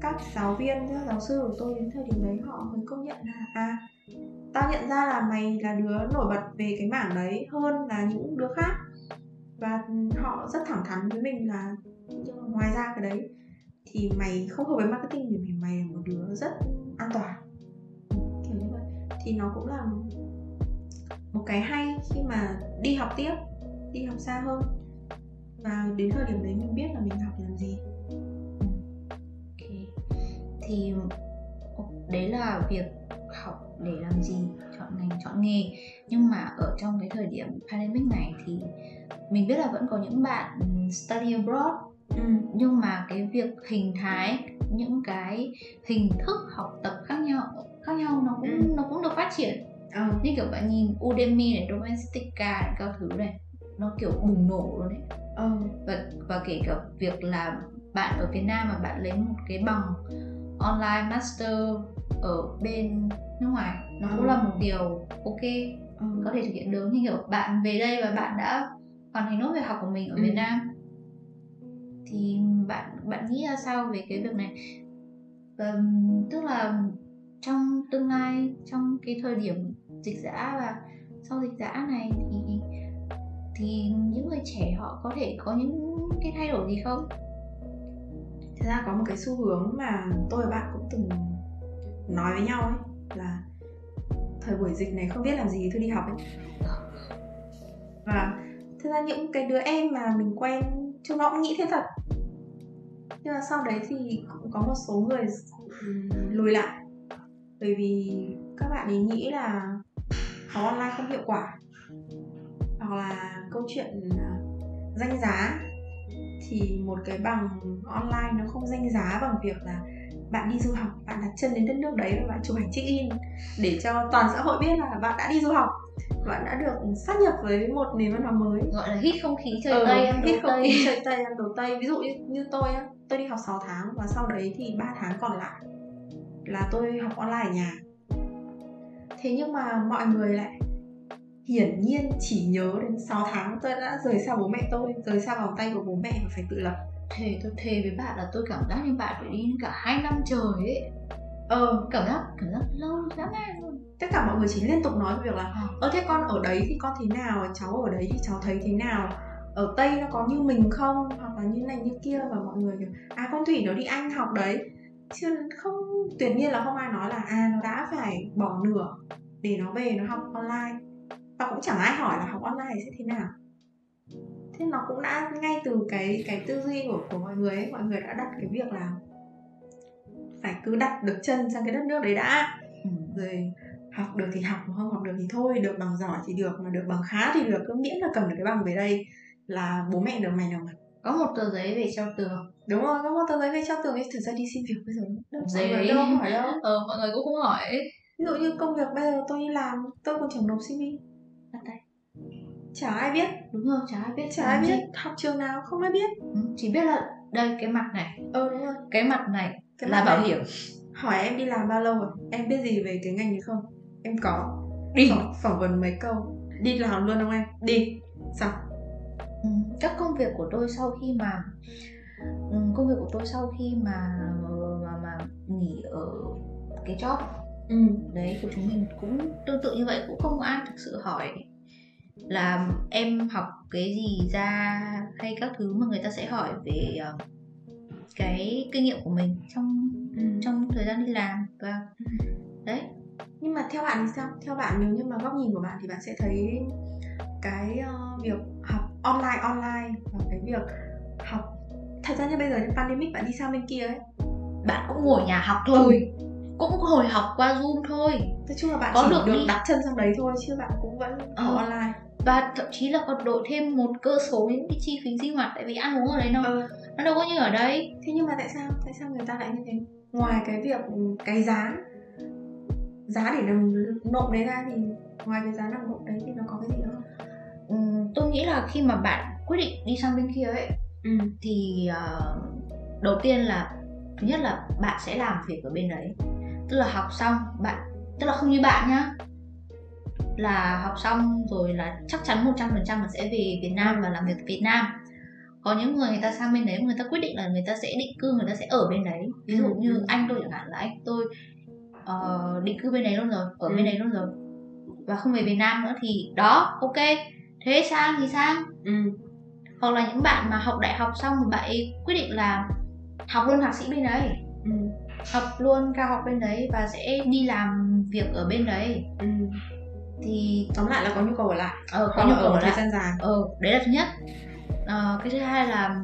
các giáo viên, các giáo sư của tôi đến thời điểm đấy họ mới công nhận là tao nhận ra là mày là đứa nổi bật về cái mảng đấy hơn là những đứa khác, và họ rất thẳng thắn với mình là ngoài ra cái đấy thì mày không hợp với marketing thì mày là một đứa rất an toàn, kiểu như vậy. Thì nó cũng là một cái hay khi mà đi học tiếp, đi học xa hơn, và đến thời điểm đấy mình biết là mình học làm gì. Okay. Thì đấy là việc học để làm gì, chọn ngành, chọn nghề. Nhưng mà ở trong cái thời điểm pandemic này thì mình biết là vẫn có những bạn study abroad. Nhưng mà cái việc hình thái, những cái hình thức học tập khác nhau nó cũng được phát triển. Như kiểu bạn nhìn Udemy này, Domestika này, các thứ này, nó kiểu bùng nổ luôn đấy. Và kể cả việc là bạn ở Việt Nam mà bạn lấy một cái bằng online master ở bên nước ngoài, nó cũng là một điều ok, có thể thực hiện được. Như kiểu bạn về đây và bạn đã hoàn thành nốt việc học của mình ở Việt Nam, thì bạn nghĩ ra sao về cái việc này? Tức là trong tương lai, trong cái thời điểm dịch giã và sau dịch giã này, thì những người trẻ họ có thể có những cái thay đổi gì không? Thật ra có một cái xu hướng mà tôi và bạn cũng từng nói với nhau ấy, là thời buổi dịch này không biết làm gì, thôi đi học ấy. Và thật ra những cái đứa em mà mình quen chúng nó cũng nghĩ thế thật. Nhưng mà sau đấy thì cũng có một số người lùi lại, bởi vì các bạn ấy nghĩ là học online không hiệu quả, hoặc là câu chuyện danh giá. Thì một cái bằng online nó không danh giá bằng việc là bạn đi du học, bạn đặt chân đến đất nước đấy và bạn chụp ảnh check in để cho toàn xã hội biết là bạn đã đi du học, bạn đã được sát nhập với một nền văn hóa mới, gọi là hít không khí trời Tây, ăn đồ Tây, hít không khí trời Tây, ăn đồ Tây. Ví dụ như tôi đi học 6 tháng và sau đấy thì 3 tháng còn lại là tôi học online ở nhà. Thế nhưng mà mọi người lại hiển nhiên chỉ nhớ đến 6 tháng tôi đã rời xa bố mẹ tôi, rời xa vòng tay của bố mẹ và phải tự lập. Tôi thề với bạn là tôi cảm giác như bạn phải đi cả 2 năm trời ấy. Cảm giác lâu lắm luôn. Tất cả mọi người chỉ liên tục nói về việc là thế con ở đấy thì con thế nào, cháu ở đấy thì cháu thấy thế nào, ở Tây nó có như mình không, hoặc là như này như kia. Và mọi người kiểu con Thủy nó đi Anh học đấy. Chứ không, tuyệt nhiên là không ai nói là nó đã phải bỏ nửa để nó về nó học online. Và cũng chẳng ai hỏi là học online sẽ thế nào. Thế nó cũng đã ngay từ cái tư duy của mọi người ấy, mọi người đã đặt cái việc là phải cứ đặt được chân sang cái đất nước đấy đã, rồi học được thì học, không học được thì thôi, được bằng giỏi thì được, mà được bằng khá thì được, cứ miễn là cầm được cái bằng về đây là bố mẹ được mày nào mặt. Có một tờ giấy về treo tường. Đúng rồi, có một tờ giấy về treo tường ấy. Thực ra đi xin việc bây giờ mọi người đâu hỏi đâu. Mọi người cũng không hỏi. Ví dụ như công việc bây giờ tôi đi làm, tôi còn chẳng nộp CV đặt đây, chả ai biết. Đúng rồi, chả ai biết học trường nào không ai biết. Chỉ biết là đây, cái mặt này, đúng rồi, cái mặt này, cái là mặt bảo này. Hiểm hỏi em đi làm bao lâu rồi, em biết gì về cái ngành này không, em có đi phỏng vấn mấy câu, đi làm luôn không em, đi xong. Các công việc của tôi sau khi mà nghỉ ở cái job đấy của chúng mình cũng tương tự như vậy, cũng không ai thực sự hỏi là em học cái gì ra hay các thứ, mà người ta sẽ hỏi về cái kinh nghiệm của mình trong thời gian đi làm và đấy. Nhưng mà theo bạn thì sao? Theo bạn, nếu như mà góc nhìn của bạn thì bạn sẽ thấy cái việc học online và cái việc học, thật ra như bây giờ trong pandemic bạn đi sang bên kia ấy, bạn cũng ngồi nhà học thôi, cũng hồi học qua Zoom thôi. Nói chung là bạn có được đặt chân sang đấy thôi, chứ bạn cũng vẫn học online. Và thậm chí là còn đổi thêm một cơ số những cái chi phí sinh hoạt, tại vì ăn uống ở đấy nó đâu có như ở đấy. Thế nhưng mà tại sao người ta lại như thế? Ngoài cái việc cái giá để nộp đấy ra, thì ngoài cái giá nộp đấy thì nó có cái gì nữa? Tôi nghĩ là khi mà bạn quyết định đi sang bên kia ấy, thì đầu tiên là, thứ nhất là bạn sẽ làm việc ở bên đấy. Tức là học xong tức là không như bạn nhá, là học xong rồi là chắc chắn 100% là sẽ về Việt Nam và làm việc ở Việt Nam. Có những người ta sang bên đấy, người ta quyết định là người ta sẽ định cư, người ta sẽ ở bên đấy. Ví dụ như anh tôi chẳng hạn, là anh tôi định cư bên đấy luôn rồi, ở bên đấy luôn rồi và không về Việt Nam nữa, thì đó, ok, thế sang thì sang. Hoặc là những bạn mà học đại học xong rồi bạn ấy quyết định là học luôn thạc sĩ bên đấy, học luôn cao học bên đấy và sẽ đi làm việc ở bên đấy. Thì tóm lại là có nhu cầu ở lại, có nhu cầu ở lại dài. Đấy là thứ nhất. Cái thứ hai là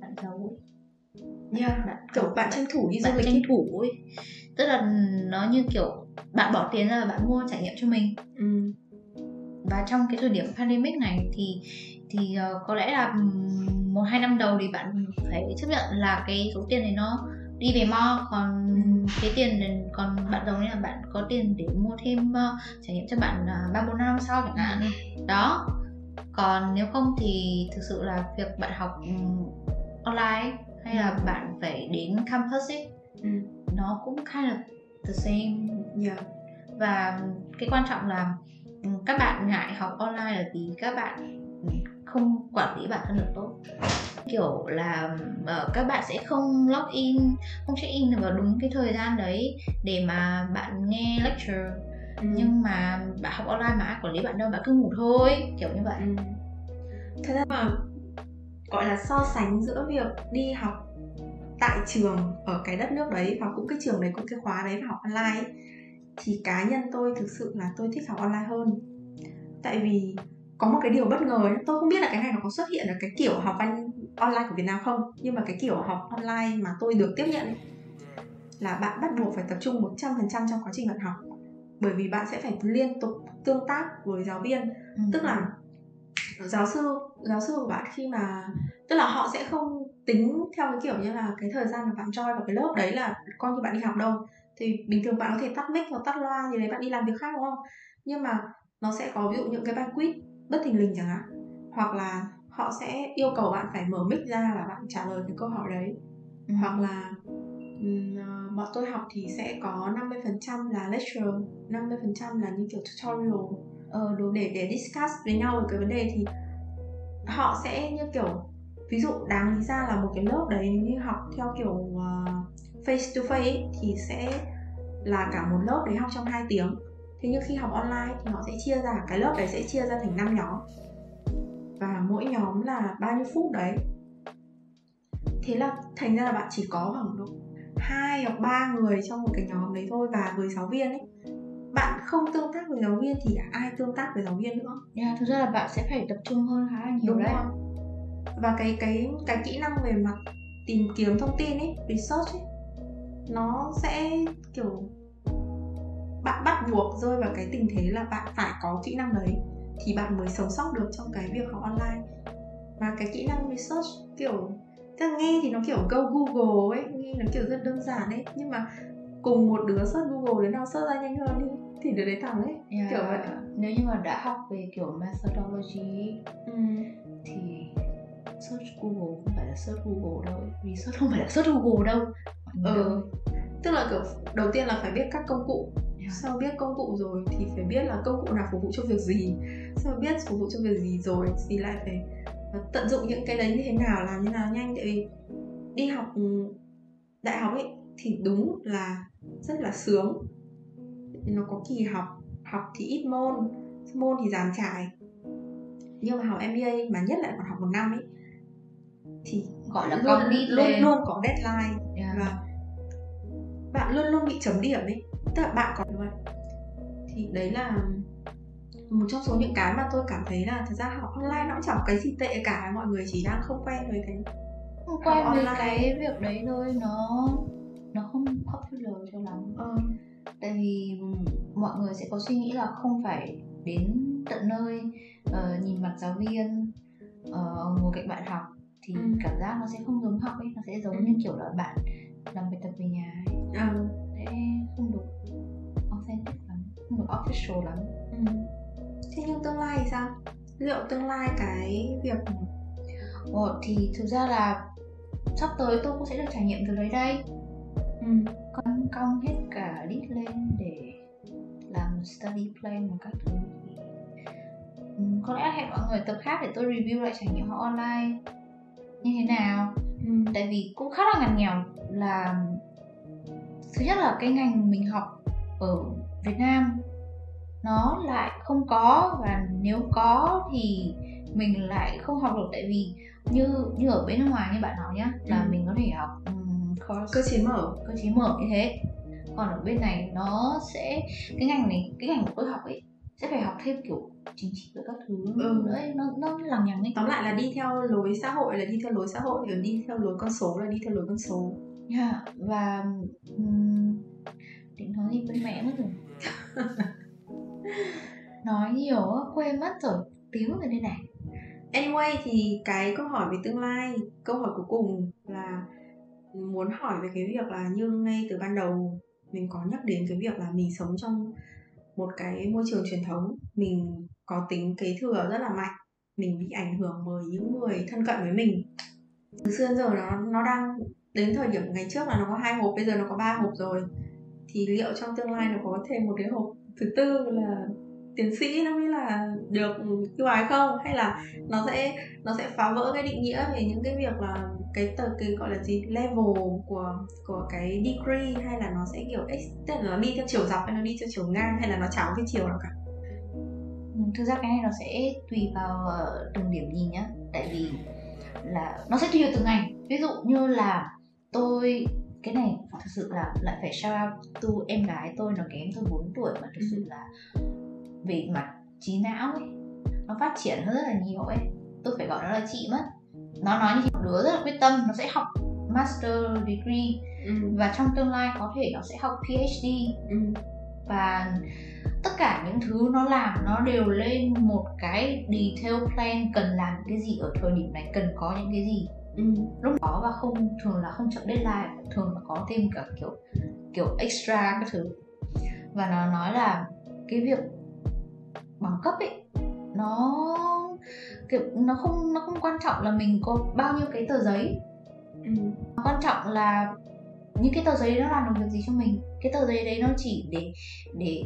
bạn giàu, kiểu bạn tranh thủ đi du lịch, tranh thủ ấy. Tức là nó như kiểu bạn bỏ tiền ra và bạn mua trải nghiệm cho mình. Và trong cái thời điểm pandemic này thì có lẽ là 1-2 năm đầu thì bạn phải chấp nhận là cái số tiền này nó đi về mo, còn cái tiền này, còn bạn giàu nên là bạn có tiền để mua thêm trải nghiệm cho bạn 3-4 năm sau chẳng hạn. Đó. Còn nếu không thì thực sự là việc bạn học online hay là bạn phải đến campus ấy, nó cũng khá là the same. Yeah. Và cái quan trọng là các bạn ngại học online là vì các bạn không quản lý bản thân được tốt. Kiểu là các bạn sẽ không login, không check in vào đúng cái thời gian đấy để mà bạn nghe lecture. Nhưng mà bạn học online mà ai quản lý bạn đâu, bạn cứ ngủ thôi, kiểu như vậy. Thật ra mà gọi là so sánh giữa việc đi học tại trường ở cái đất nước đấy và cũng cái trường đấy, cũng cái khóa đấy, và học online ấy, thì cá nhân tôi thực sự là tôi thích học online hơn. Tại vì có một cái điều bất ngờ, tôi không biết là cái này nó có xuất hiện ở cái kiểu học online của Việt Nam không, nhưng mà cái kiểu học online mà tôi được tiếp nhận ấy, là bạn bắt buộc phải tập trung 100% trong quá trình bạn học. Bởi vì bạn sẽ phải liên tục tương tác với giáo viên. Tức là giáo sư của bạn khi mà, tức là họ sẽ không tính theo cái kiểu như là cái thời gian mà bạn join vào cái lớp đấy là coi như bạn đi học đâu. Thì bình thường bạn có thể tắt mic hoặc tắt loa gì đấy, bạn đi làm việc khác đúng không? Nhưng mà nó sẽ có ví dụ những cái bài quiz bất thình lình chẳng hạn, hoặc là họ sẽ yêu cầu bạn phải mở mic ra và bạn trả lời cái câu hỏi đấy. Hoặc là bọn tôi học thì sẽ có 50% là lecture, 50% là như kiểu tutorial, để discuss với nhau về cái vấn đề. Thì họ sẽ như kiểu, ví dụ đáng lý ra là một cái lớp đấy như học theo kiểu face to face ấy, thì sẽ là cả một lớp đấy học trong 2 tiếng. Thế nhưng khi học online thì họ sẽ chia ra, cái lớp đấy sẽ chia ra thành 5 nhóm, và mỗi nhóm là bao nhiêu phút đấy. Thế là thành ra là bạn chỉ có khoảng độ 2 hoặc 3 người trong một cái nhóm đấy thôi, và với giáo viên ấy. Bạn không tương tác với giáo viên thì ai tương tác với giáo viên nữa. Thực ra là bạn sẽ phải tập trung hơn khá là nhiều. Đúng đấy. Không? Và cái kỹ năng về mặt tìm kiếm thông tin ấy, research ấy, nó sẽ kiểu bạn bắt buộc rơi vào cái tình thế là bạn phải có kỹ năng đấy thì bạn mới sống sót được trong cái việc học online. Và cái kỹ năng research kiểu, tức là nghe thì nó kiểu go Google ấy, nghe nó kiểu rất đơn giản ấy, nhưng mà cùng một đứa search Google, đứa nào search ra nhanh hơn đi thì đứa đấy thắng ấy, kiểu vậy. Nếu như mà đã học về kiểu methodology thì search Google không phải là search Google đâu, research không phải là search Google đâu. Tức là kiểu đầu tiên là phải biết các công cụ, sau biết công cụ rồi thì phải biết là công cụ nào phục vụ cho việc gì, sau biết phục vụ cho việc gì rồi thì lại phải tận dụng những cái đấy như thế nào, làm như nào nhanh. Tại vì đi học đại học ấy thì đúng là rất là sướng, nó có kỳ học, học thì ít môn, môn thì dàn trải. Nhưng mà học MBA mà nhất lại còn học một năm ấy thì gọi là luôn có deadline. Và bạn luôn luôn bị chấm điểm ấy, tức là bạn có như vậy. Thì đấy là một trong số những cái mà tôi cảm thấy là thật ra học online nó cũng chẳng cái gì tệ cả, mọi người chỉ đang không quen với cái việc đấy thôi, nó không popular cho lắm. Tại vì mọi người sẽ có suy nghĩ là không phải đến tận nơi, nhìn mặt giáo viên, ngồi cạnh bạn học thì cảm giác nó sẽ không giống học ấy, nó sẽ giống như kiểu là bạn làm bài tập về nhà ấy. Thế không được authentic lắm, không được official lắm. Thế nhưng tương lai thì sao? Liệu tương lai cái việc thì thực ra là sắp tới tôi cũng sẽ được trải nghiệm từ đấy đây. Con cong hết cả đít lên để làm study plan và các thứ. Có lẽ hẹn mọi người tập khác để tôi review lại trải nghiệm họ online như thế nào. Tại vì cũng khá là ngặt nghèo là thứ nhất là cái ngành mình học ở Việt Nam nó lại không có, và nếu có thì mình lại không học được. Tại vì như ở bên nước ngoài như bạn nói nhá, là mình có thể học cơ chế mở như thế. Còn ở bên này nó sẽ cái ngành của tôi học ấy sẽ phải học thêm kiểu chính trị và các thứ nữa, nó lằng nhằng ấy. Tóm lại là đi theo lối xã hội là đi theo lối xã hội, rồi đi theo lối con số là đi theo lối con số. Và định nói gì bên mẹ mất rồi. Nói nhiều quên mất rồi, tí mất rồi đây này. Anyway thì cái câu hỏi về tương lai, câu hỏi cuối cùng là muốn hỏi về cái việc là như ngay từ ban đầu mình có nhắc đến cái việc là mình sống trong một cái môi trường truyền thống, mình có tính kế thừa rất là mạnh, mình bị ảnh hưởng bởi những người thân cận với mình. Từ xưa đến giờ nó đang, đến thời điểm ngày trước là nó có 2 hộp, bây giờ nó có 3 hộp rồi. thì liệu trong tương lai nó có thêm một cái hộp thứ tư là tiến sĩ nó mới là được ưu ái không, hay là nó sẽ phá vỡ cái định nghĩa về những cái việc là cái gọi là gì level của cái degree, hay là nó sẽ kiểu tức là nó đi theo chiều dọc hay nó đi theo chiều ngang hay là nó chả có cái chiều nào cả. Thực ra cái này nó sẽ tùy vào từng điểm nhìn nhá, tại vì là nó sẽ tùy vào từng ngành. Ví dụ như là tôi, cái này thực sự là lại phải shout out to em gái tôi, nó kém tôi 4 tuổi mà thực sự là về mặt trí não ấy, nó phát triển hơn rất là nhiều ấy, tôi phải gọi nó là chị mất. Nó nói như một đứa rất là quyết tâm, nó sẽ học master degree và trong tương lai có thể nó sẽ học PhD và tất cả những thứ nó làm nó đều lên một cái detail plan, cần làm cái gì ở thời điểm này, cần có những cái gì lúc đó, và không thường là không chậm deadline, thường là có thêm cả kiểu extra các thứ. Và nó nói là cái việc bằng cấp ấy nó không quan trọng là mình có bao nhiêu cái tờ giấy, quan trọng là những cái tờ giấy nó làm được việc gì cho mình. Cái tờ giấy đấy nó chỉ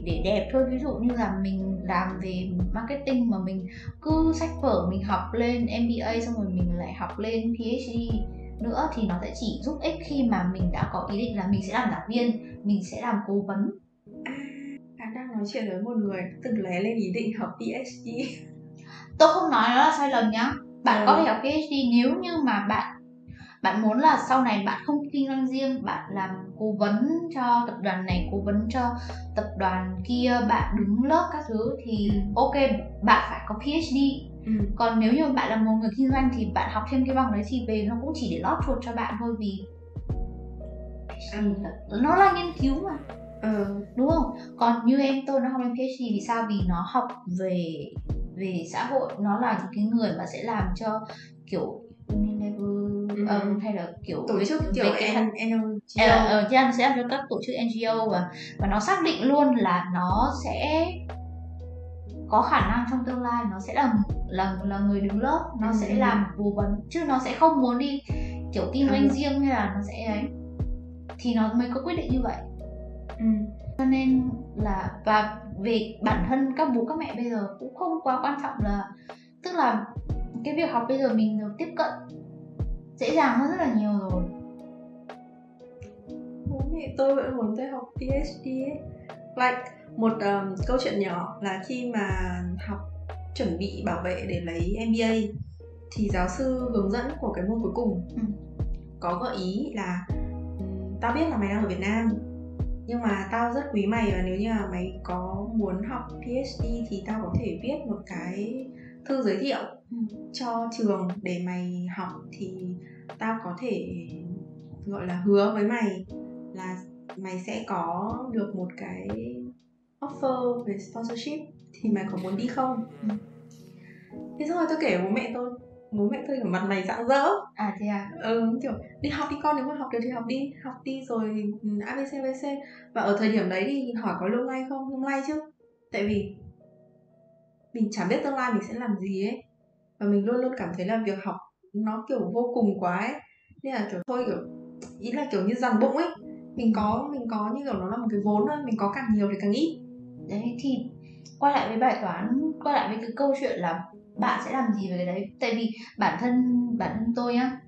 để đẹp thôi. Ví dụ như là mình làm về marketing mà mình cứ sách vở mình học lên MBA xong rồi mình lại học lên PhD nữa thì nó sẽ chỉ giúp ích khi mà mình đã có ý định là mình sẽ làm giảng viên, mình sẽ làm cố vấn. Anh đang nói chuyện với một người từng lé lên ý định học PhD. Tôi không nói nó là sai lầm nhá. Bạn có thể học PhD nếu như mà bạn muốn là sau này bạn không kinh doanh riêng, bạn làm cố vấn cho tập đoàn này, cố vấn cho tập đoàn kia, bạn đứng lớp các thứ thì ok, bạn phải có PhD. Còn nếu như bạn là một người kinh doanh thì bạn học thêm cái bằng đấy thì về nó cũng chỉ để lót chuột cho bạn thôi, vì nó là nghiên cứu mà. Đúng không? Còn như em tôi nó học lên PhD vì sao? Vì nó học về xã hội, nó là những cái người mà sẽ làm cho kiểu Unilever hay là kiểu tổ chức kiểu NGO, nó sẽ làm cho các tổ chức NGO và nó xác định luôn là nó sẽ có khả năng trong tương lai nó sẽ là người đứng lớp, nó sẽ làm cố vấn chứ nó sẽ không muốn đi kiểu kinh doanh riêng hay là nó sẽ ấy, thì nó mới có quyết định như vậy. Cho nên là và về bản thân các bố các mẹ bây giờ cũng không quá quan trọng, là tức là cái việc học bây giờ mình được tiếp cận dễ dàng hơn rất là nhiều rồi. Bố mẹ tôi vẫn muốn tôi học PhD ấy. Like một câu chuyện nhỏ là khi mà học chuẩn bị bảo vệ để lấy MBA thì giáo sư hướng dẫn của cái môn cuối cùng có gợi ý là tao biết là mày đang ở Việt Nam nhưng mà tao rất quý mày, và nếu như là mày có muốn học PhD thì tao có thể viết một cái thư giới thiệu cho trường để mày học, thì tao có thể gọi là hứa với mày là mày sẽ có được một cái offer về sponsorship, thì mày có muốn đi không? Thế xong rồi tôi kể bố mẹ tôi kiểu mặt mày rạng rỡ. À thế à? Kiểu đi học đi con, nếu mà học được thì học đi rồi abc. Và ở thời điểm đấy thì hỏi có lung lay không? Lung lay chứ, tại vì mình chả biết tương lai mình sẽ làm gì ấy, và mình luôn luôn cảm thấy là việc học nó kiểu vô cùng quá ấy, nên là kiểu thôi kiểu ý là kiểu như dằn bụng ấy, mình có như kiểu nó là một cái vốn thôi, mình có càng nhiều thì càng ít đấy. Thì quay lại với cái câu chuyện là bạn sẽ làm gì về cái đấy, tại vì bản thân tôi nhá,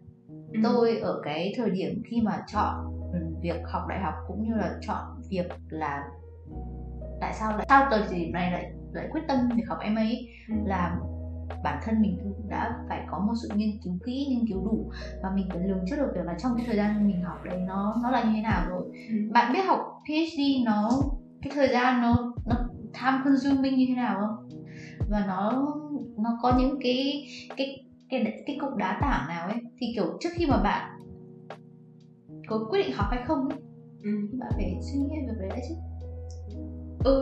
tôi ở cái thời điểm khi mà chọn việc học đại học cũng như là chọn việc là tại sao tới thời điểm này lại quyết tâm việc học MA ấy, là bản thân mình đã phải có một sự nghiên cứu kỹ, nghiên cứu đủ, và mình phải lường trước được việc là trong cái thời gian mình học đấy nó là như thế nào rồi. Bạn biết học PhD nó cái thời gian nó time consuming như thế nào không, và nó có những cái cục đá tảng nào ấy, thì kiểu trước khi mà bạn có quyết định học hay không ấy, bạn phải suy nghĩ về việc đấy chứ.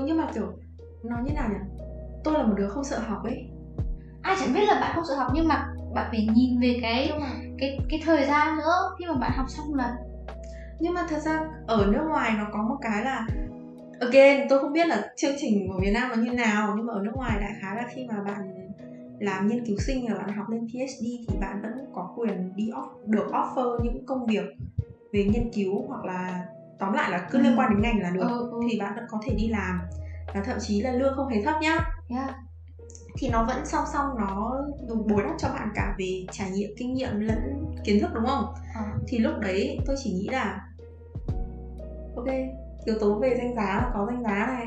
Nhưng mà kiểu nó như nào nhỉ, tôi là một đứa không sợ học ấy. Ai chẳng biết là bạn không sợ học, nhưng mà bạn phải nhìn về cái thời gian nữa khi mà bạn học xong là. Nhưng mà thật ra ở nước ngoài nó có một cái là again, tôi không biết là chương trình của Việt Nam nó như nào, nhưng mà ở nước ngoài đại khái là khi mà bạn làm nghiên cứu sinh và bạn học lên PhD thì bạn vẫn có quyền được offer những công việc về nghiên cứu hoặc là tóm lại là cứ liên quan đến ngành là được, thì bạn vẫn có thể đi làm và thậm chí là lương không hề thấp nhá. Thì nó vẫn song song, nó bồi đắp cho bạn cả về trải nghiệm, kinh nghiệm lẫn kiến thức, đúng không? Thì lúc đấy tôi chỉ nghĩ là ok, yếu tố về danh giá là có danh giá này,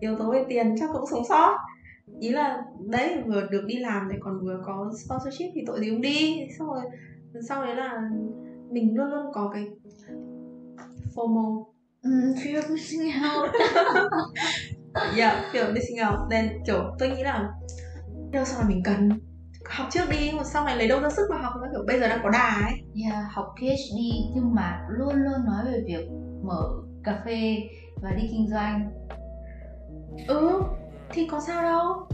yếu tố về tiền chắc cũng sống sót. Ý là đấy, vừa được đi làm này còn vừa có sponsorship thì tội gì cũng đi. Xong rồi sau đấy là mình luôn luôn có cái FOMO, fear of missing out. Fear of missing out. Nên kiểu tôi nghĩ là đâu sau này mình cần học trước đi, sau này lấy đâu ra sức mà học, kiểu bây giờ đang có đà ấy. Học PhD, nhưng mà luôn luôn nói về việc mở cà phê và đi kinh doanh. Thì có sao đâu,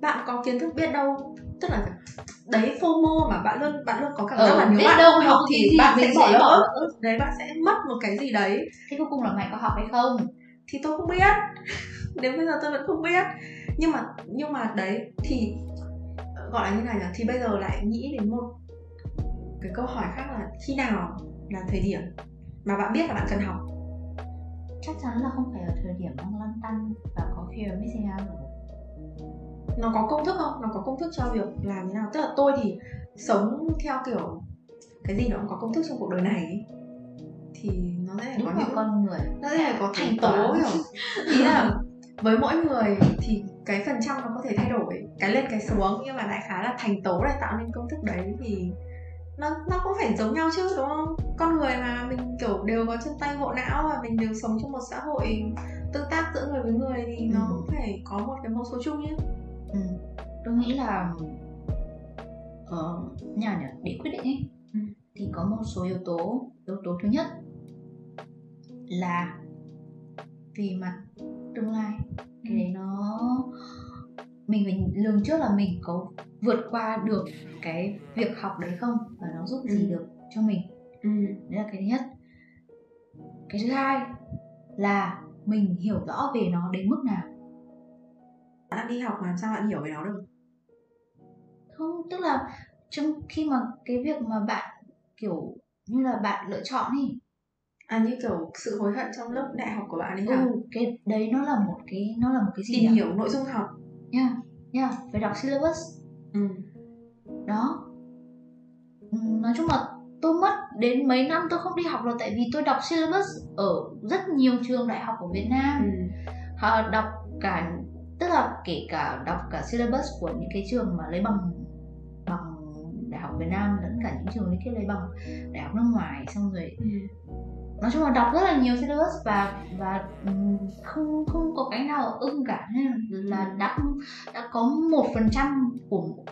bạn có kiến thức biết đâu, tức là đấy FOMO mà bạn luôn có cảm giác là nếu bạn không học thì bạn sẽ bỏ lỡ, đấy bạn sẽ mất một cái gì đấy. Thế cuối cùng là mày có học hay không? Thì tôi không biết, đến bây giờ tôi vẫn không biết. Nhưng mà đấy thì gọi là như này là thì bây giờ lại nghĩ đến một cái câu hỏi khác là khi nào là thời điểm mà bạn biết là bạn cần học? Chắc chắn là không phải ở thời điểm đang lăn tăn và có fear missing out rồi. Nó có công thức không? Nó có công thức cho việc làm thế nào? Tức là tôi thì sống theo kiểu cái gì nó cũng có công thức trong cuộc đời này ấy. Thì nó sẽ có những con người, nó sẽ có thành tố kiểu ý là với mỗi người thì cái phần trăm nó có thể thay đổi, cái lên cái xuống, nhưng mà đại khái là thành tố lại tạo nên công thức đấy thì nó cũng phải giống nhau chứ, đúng không? Con người mà mình kiểu đều có chân tay bộ não và mình đều sống trong một xã hội tương tác giữa người với người thì nó cũng phải có một cái mẫu số chung nhé. Tôi nghĩ là để quyết định ấy thì có một số yếu tố. Yếu tố thứ nhất là về mặt tương lai, cái đấy nó mình lường trước là mình có vượt qua được cái việc học đấy không và nó giúp gì được cho mình. Đấy là cái thứ nhất. Cái thứ hai là mình hiểu rõ về nó đến mức nào. Bạn đi học mà làm sao bạn hiểu về nó được? Không, tức là trong khi mà cái việc mà bạn kiểu như là bạn lựa chọn ấy, như kiểu sự hối hận trong lớp đại học của bạn ấy hả? Cái đấy nó là một cái gì tìm hiểu nội dung học. Phải đọc syllabus. Đó, nói chung là tôi mất đến mấy năm tôi không đi học rồi tại vì tôi đọc syllabus ở rất nhiều trường đại học ở Việt Nam. Họ đọc cả, tức là kể cả đọc cả syllabus của những cái trường mà lấy bằng đại học Việt Nam lẫn cả những trường lấy bằng đại học nước ngoài, xong rồi nói chung là đọc rất là nhiều syllabus và không có cái nào ưng cả, nên là đã có 1%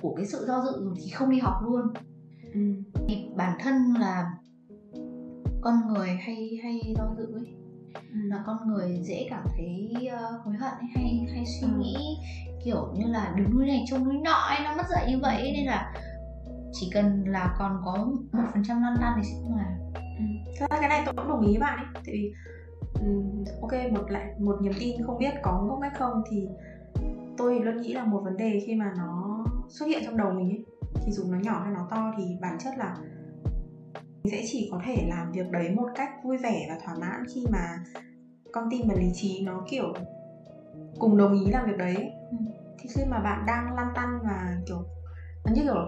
của cái sự do dự rồi thì không đi học luôn. Thì bản thân là con người hay do dự ấy, là con người dễ cảm thấy hối hận, hay suy nghĩ kiểu như là đứng núi này trông núi nọ ấy, nó mất dạy như vậy ấy, nên là chỉ cần là còn có 1% lăn tăn thì sẽ không làm. Thật ra cái này tôi cũng đồng ý với bạn ấy, tại vì ok, một niềm tin không biết có ngốc hay không thì tôi luôn nghĩ là một vấn đề khi mà nó xuất hiện trong đầu mình ấy, thì dù nó nhỏ hay nó to thì bản chất là mình sẽ chỉ có thể làm việc đấy một cách vui vẻ và thỏa mãn khi mà con tim và lý trí nó kiểu cùng đồng ý làm việc đấy. Thì khi mà bạn đang lăn tăn và kiểu nó như kiểu là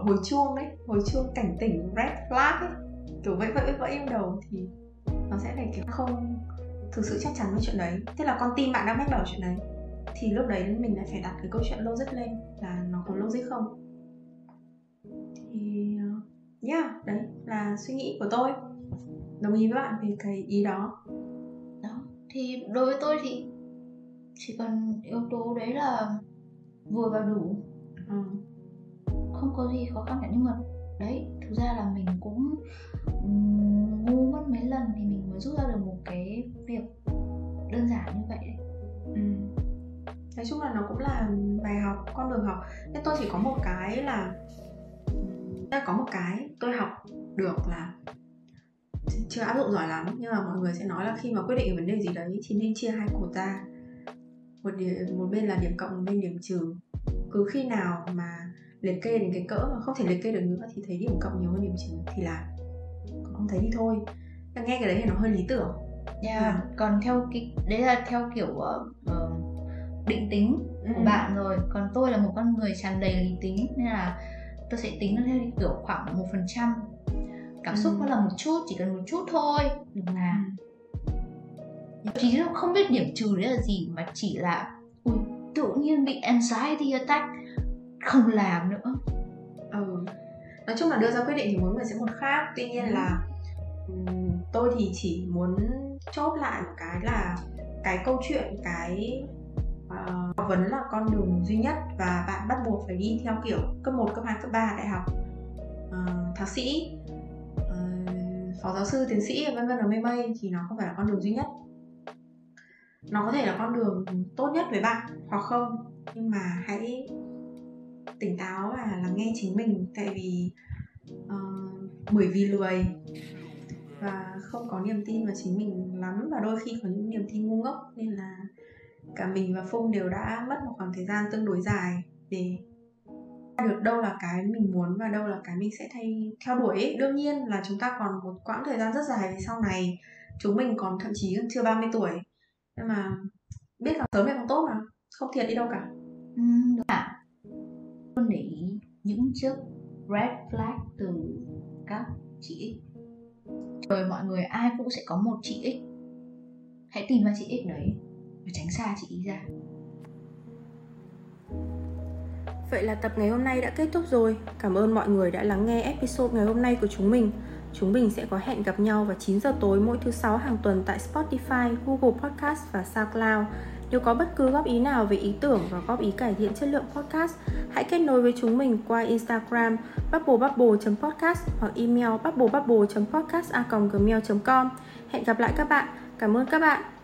hồi chuông cảnh tỉnh red flag ấy, kiểu vẫy yêu đầu thì nó sẽ để kiểu không thực sự chắc chắn với chuyện đấy, tức là con tim bạn đang mách bảo chuyện đấy, thì lúc đấy mình lại phải đặt cái câu chuyện logic lên là nó có logic không. Thì đấy là suy nghĩ của tôi, đồng ý với bạn về cái ý đó. Đó thì đối với tôi thì chỉ cần yếu tố đấy là vừa và đủ, không có gì khó khăn cả, nhưng mà đấy thực ra là mình cũng ngu mất mấy lần thì mình mới rút ra được một cái việc đơn giản như vậy đấy. Nói chung là nó cũng là bài học, con đường học. Thế tôi chỉ có một cái là có một cái tôi học được là chưa áp dụng giỏi lắm, nhưng mà mọi người sẽ nói là khi mà quyết định vấn đề gì đấy thì nên chia hai cột ra, một bên là điểm cộng, một bên điểm trừ. Cứ khi nào mà liệt kê đến cái cỡ mà không thể liệt kê được nữa thì thấy điểm cộng nhiều hơn điểm trừ thì làm, còn không thấy thì thôi. Nghe cái đấy thì nó hơi lý tưởng, Yeah. Còn theo cái đấy là theo kiểu định tính của bạn rồi. Còn tôi là một con người tràn đầy lý tính, nên là tôi sẽ tính theo kiểu khoảng 1%. Cảm xúc nó là một chút, chỉ cần một chút thôi, đừng làm. Chứ không biết điểm trừ đấy là gì, mà chỉ là ui, tự nhiên bị anxiety attack, không làm nữa. Nói chung là đưa ra quyết định thì mỗi người sẽ một khác. Tuy nhiên là tôi thì chỉ muốn chốt lại một cái là cái câu chuyện, cái học vấn là con đường duy nhất, và bạn bắt buộc phải đi theo kiểu cấp 1, cấp 2, cấp 3, đại học, thạc sĩ, phó giáo sư, tiến sĩ, vân vân và mây mây, thì nó không phải là con đường duy nhất. Nó có thể là con đường tốt nhất với bạn hoặc không, nhưng mà hãy tỉnh táo và lắng nghe chính mình. Tại vì bởi vì lười và không có niềm tin vào chính mình lắm, và đôi khi có những niềm tin ngu ngốc, nên là cả mình và Phung đều đã mất một khoảng thời gian tương đối dài để được đâu là cái mình muốn và đâu là cái mình sẽ theo đuổi ấy. Đương nhiên là chúng ta còn một quãng thời gian rất dài về sau này, chúng mình còn thậm chí chưa 30 tuổi, nhưng mà biết là sớm này còn tốt mà, không thiệt đi đâu cả. Luôn để ý những chiếc red flag từ các chị X. Rồi mọi người ai cũng sẽ có một chị X, hãy tìm ra chị X đấy và tránh xa chị X ra. Vậy là tập ngày hôm nay đã kết thúc rồi. Cảm ơn mọi người đã lắng nghe episode ngày hôm nay của chúng mình. Chúng mình sẽ có hẹn gặp nhau vào 9 giờ tối mỗi thứ 6 hàng tuần tại Spotify, Google Podcast và SoundCloud. Nếu có bất cứ góp ý nào về ý tưởng và góp ý cải thiện chất lượng podcast, hãy kết nối với chúng mình qua Instagram bubblebubble.podcast hoặc email bubblebubble.podcast@gmail.com. Hẹn gặp lại các bạn. Cảm ơn các bạn.